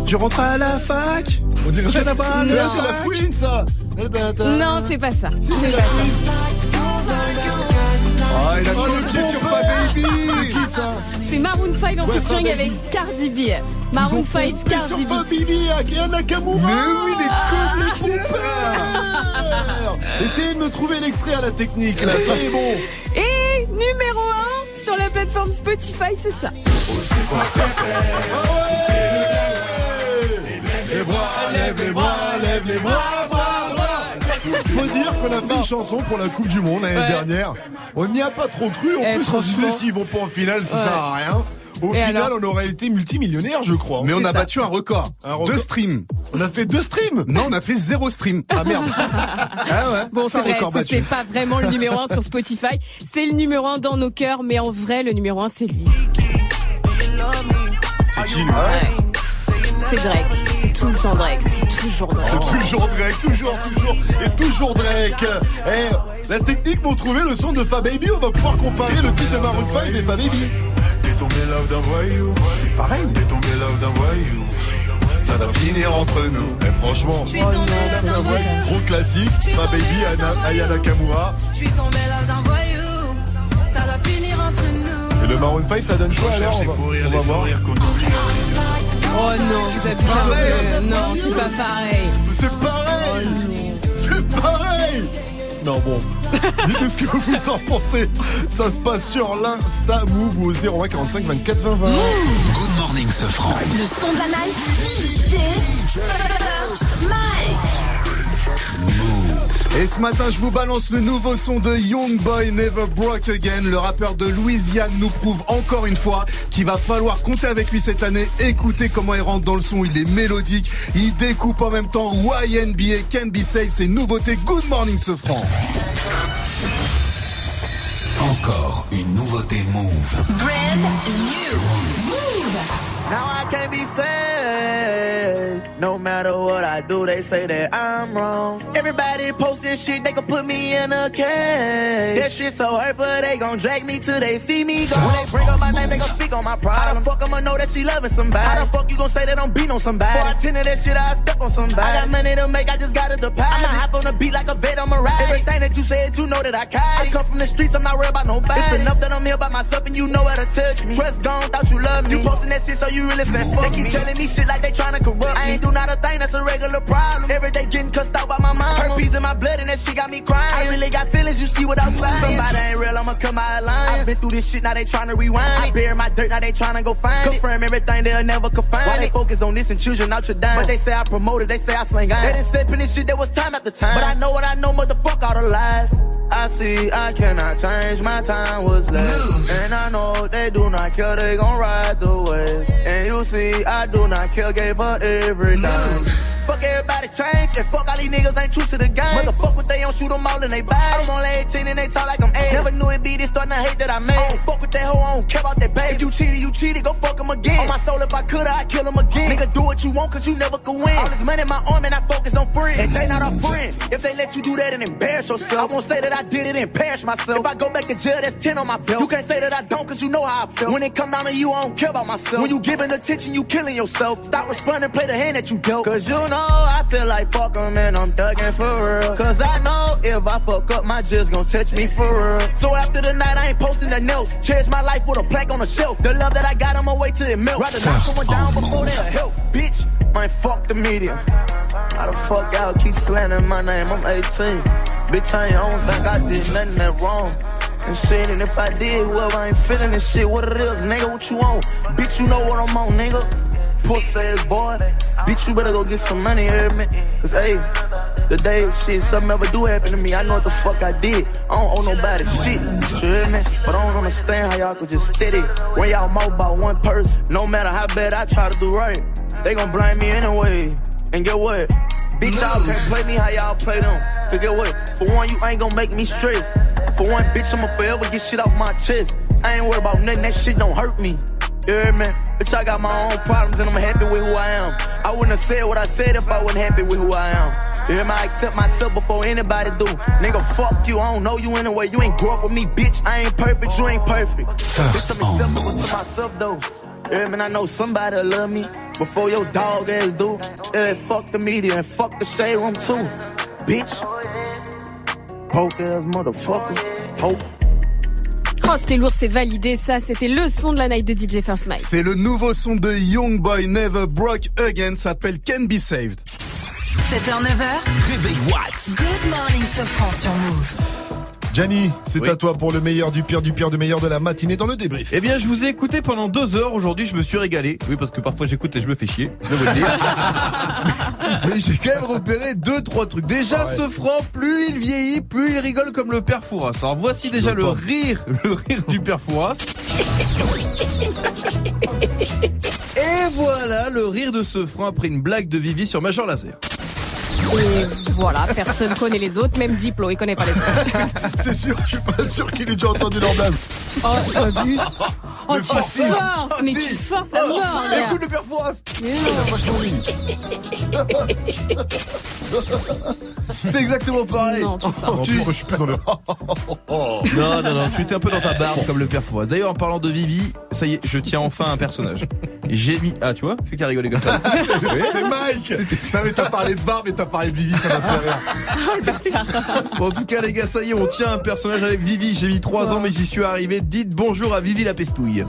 Je rentre à la fac. On dirait que c'est la fouine, ça. Non, c'est pas ça. Si, c'est la fouine. Ah, il a le pied sur ma baby. C'est qui, ça? C'est Maroon 5 en featuring avec Cardi B. Maroon 5, Cardi B. Sur ma baby, Aya Nakamura. Mais oui, il est complètement peur. Essayez de me trouver l'extrait à la technique, là. Ça, c'est bon. Et numéro 1. Sur la plateforme Spotify, c'est ça. Faut dire qu'on a fait une chanson pour la Coupe du Monde l'année dernière. On n'y a pas trop cru. En plus, on se disait s'ils vont pas en finale, ça sert à rien. Au final, on aurait été multimillionnaire, je crois. Mais on a battu un record. 2 streams. On a fait 2 streams? Non, on a fait 0 stream. Ah merde. Ah ouais. Bon, c'est vrai, c'est pas vraiment le numéro 1 sur Spotify. C'est le numéro 1 dans nos cœurs, mais en vrai, le numéro 1, c'est lui. C'est qui, lui? Ouais. C'est Drake, c'est tout le temps Drake, c'est toujours Drake. C'est toujours Drake, toujours Drake. Eh, la technique m'ont trouvé le son de Fa Baby, on va pouvoir comparer le titre de Maroon 5 et Fa Baby. C'est pareil. Ça doit finir entre nous. Mais franchement, gros classique. Ma baby, Aya Nakamura. Et le Maroon 5, ça donne choix alors. On va voir. Oh non, c'est pas pareil. Non, c'est pas pareil. C'est pareil. Non bon, dites-nous ce que vous en pensez. Ça se passe sur l'Insta Mouv' au 0145 24 20 20. Good Morning Sofran. Le son de la night. DJ First Mike. Et ce matin, je vous balance le nouveau son de Youngboy Never Broke Again. Le rappeur de Louisiane nous prouve encore une fois qu'il va falloir compter avec lui cette année. Écoutez comment il rentre dans le son. Il est mélodique. Il découpe en même temps YNBA, Can Be Safe. C'est une nouveauté. Good Morning Sofran. Encore une nouveauté Mouv'. Brand new Mouv'. Now I can't be saved. No matter what I do, they say that I'm wrong. Everybody posting shit, they gon' put me in a cage. That shit so hurtful, they gon' drag me till they see me go. They bring up my name, they gon' speak on my problems. How the fuck I'ma know that she loving somebody? How the fuck you gon' say that I'm beat on somebody? Before I tended that shit, I step on somebody. I got money to make, I just gotta deposit. I'ma hop on the beat like a vet, I'ma ride. Everything that you said, you know that I caught it. I come from the streets, I'm not worried about nobody. It's enough that I'm here by myself and you know how to touch me. Trust gone, thought you loved me. You posting that shit so you you really said fuck me. They keep telling me shit like they tryna corrupt me. I ain't do not a thing, that's a regular problem. Every day getting cussed out by my mama. Herpes in my blood and that shit got me crying. I really got feelings, you see what I'm saying. Somebody ain't real, I'ma cut my alliance. I've been through this shit, now they tryna rewind. I bury my dirt, now they tryna go find it. Confirm everything, they'll never confine. Why they focus on this and choosing out your dime? But they say I promoted, they say I slang iron. They didn't step in this shit, there was time after time. But I know what I know, motherfuck all the lies. I see, I cannot change, my time was left. And I know they do not care, they gon' ride the wave. And you see, I do not care, gave her every dime. Fuck everybody change, and fuck all these niggas ain't true to the game. Motherfuck what they on, shoot them all in they body. I'm only 18 and they talk like I'm 8. Never knew it be this starting to hate that I made. I don't fuck with that hoe, I don't care about that baby. If you cheated, go fuck him again. On my soul, if I could, I'd kill him again. Nigga, do what you want, cause you never could win. All this money in my arm and I focus on friends. And they not a friend, if they let you do that and embarrass yourself. I won't say that I did it and perish myself. If I go back to jail, that's 10 on my belt. You can't say that I don't, cause you know how I felt. When it come down to you, I don't care about myself. When you giving attention, you killing yourself. Stop responding, play the hand that you dealt. Cause you know I feel like fuck 'em and I'm thuggin' for real. Cause I know if I fuck up, my judge gon' touch me for real. So after the night, I ain't posting nothing else. Cherish my life with a plaque on the shelf. The love that I got, I'ma wait till it melt. Rather knock someone down before they'll help. Bitch, man, fuck the media. How the fuck y'all keep slandering my name? I'm 18. Bitch, I don't think I did nothing that wrong. And shit, and if I did, well, I ain't feeling this shit. What it is, nigga, what you on? Bitch, you know what I'm on, nigga. Pussy ass boy. Bitch, you better go get some money, hear me? Cause, hey, the day shit, something ever do happen to me, I know what the fuck I did. I don't owe nobody shit, you hear me? But I don't understand how y'all could just steady. When y'all mouth by one person, no matter how bad I try to do right, they gon' blame me anyway. And get what? Bitch, y'all can't play me how y'all play them. Cause get what? For one, you ain't gon' make me stress. For one, bitch, I'ma forever get shit off my chest. I ain't worried about nothing, that shit don't hurt me. You hear me? Bitch, I got my own problems and I'm happy with who I am. I wouldn't have said what I said if I wasn't happy with who I am. You hear me? I accept myself before anybody do. Nigga, fuck you, I don't know you anyway. You ain't grow up with me, bitch. I ain't perfect, you ain't perfect. Bitch, I'm acceptable to myself, though. You hear me? I know somebody'll love me before your dog ass do. Yeah, fuck the media and fuck the shade room, too. Bitch. Poke ass motherfucker. Poke. Oh, c'était lourd, c'est validé, ça, c'était le son de la night de DJ First Mike. C'est le nouveau son de Youngboy, Never Broke Again, s'appelle Can Be Saved. 7h-9h, réveil Watts. Good morning, Sofran sur Mouv'. Gianni, c'est à toi pour le meilleur du pire, du meilleur de la matinée dans le débrief. Eh bien, je vous ai écouté pendant 2 heures. Aujourd'hui, je me suis régalé. Oui, parce que parfois, j'écoute et je me fais chier. Je vais vous le dire. Mais j'ai quand même repéré 2-3 trucs. Déjà, ouais. Sofran, plus il vieillit, plus il rigole comme le père Fouras. Alors, voici déjà le rire du père Fouras. Et voilà le rire de Sofran après une blague de Vivi sur Major Lazer. Et voilà, personne connaît les autres, même Diplo, il connaît pas les autres. C'est sûr, je suis pas sûr qu'il ait déjà entendu leur blague. Oh, t'abuses. Oh, tu forces, mais tu forces à mort. Écoute le père Fouras. C'est exactement pareil. Non, ensuite, je suis plus dans le... non, tu étais un peu dans ta barbe comme le père Fouras. D'ailleurs, en parlant de Vivi, ça y est, je tiens enfin un personnage. J'ai mis... Ah, tu vois, c'est qui a rigolé comme ça. C'est Mike. Non, mais t'as parlé de barbe et t'as parlé de Vivi, ça m'a fait rire. Bon, en tout cas, les gars, ça y est, on tient un personnage avec Vivi. J'ai mis 3 ans, mais j'y suis arrivé. Dites bonjour à Vivi la pestouille.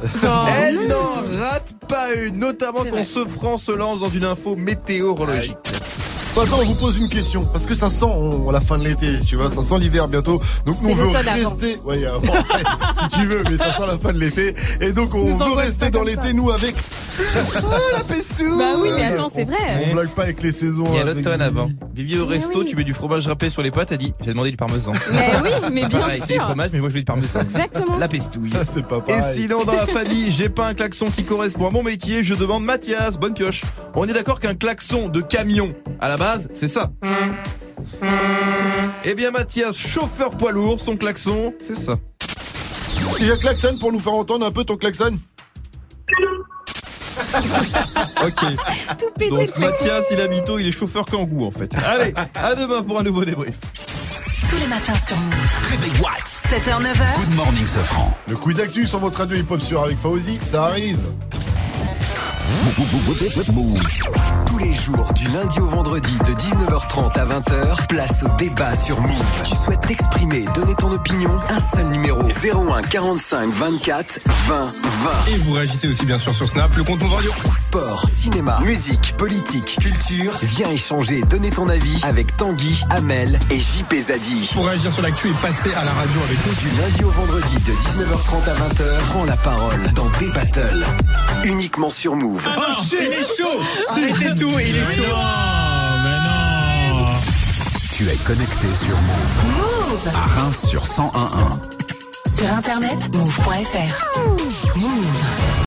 Elle n'en rate pas une, notamment quand Sofran se lance dans une info météorologique. Maintenant, on vous pose une question, parce que ça sent la fin de l'été, tu vois, ça sent l'hiver bientôt. Donc, nous, on veut rester, ouais, si tu veux, mais ça sent la fin de l'été. Et donc, on veut rester dans l'été, ça. Nous, avec, oh, la pestou! Bah oui, mais attends, c'est vrai. On blague pas avec les saisons. Il y a l'automne avant. Vivier au resto, tu mets du fromage râpé sur les pâtes, elle dit, j'ai demandé du parmesan. Mais oui, mais bien sûr. C'est du fromage, mais moi, je veux du parmesan. Exactement. La pestouille. Ah, c'est pas pareil. Et sinon, dans la famille, j'ai pas un klaxon qui correspond à mon métier, je demande Mathias, bonne pioche. On est d'accord qu'un klaxon de camion, à la base, c'est ça. Eh bien, Mathias, chauffeur poids lourd, son klaxon, c'est ça. Il y a klaxon pour nous faire entendre un peu ton klaxon. Ok. Tout pété. Donc Mathias, il a mytho, il est chauffeur kangou en fait. Allez, à demain pour un nouveau débrief. Tous les matins sur Mouv'. Réveil Watts. 7h-9h. Good morning Sofran. Le quiz actu sur votre radio hip-hop sur avec Fauzi, ça arrive. Tous les jours, du lundi au vendredi, de 19h30 à 20h, place au débat sur Mouv'. Tu souhaites t'exprimer, donner ton opinion? Un seul numéro, 01 45 24 20 20. Et vous réagissez aussi bien sûr sur Snap, le compte Mouv' Radio. Sport, cinéma, musique, politique, culture. Viens échanger, donner ton avis avec Tanguy, Amel et JP Zadi. Pour réagir sur l'actu et passer à la radio avec nous. Du lundi au vendredi, de 19h30 à 20h, prends la parole dans des battles. Uniquement sur Mouv'. Ah non, il est chaud. Arrêtez tout, il est chaud. Mais non. Tu es connecté sur Mouv'. Mouv'. À Reims sur 101.1. Sur internet, mouv.fr. Mouv'.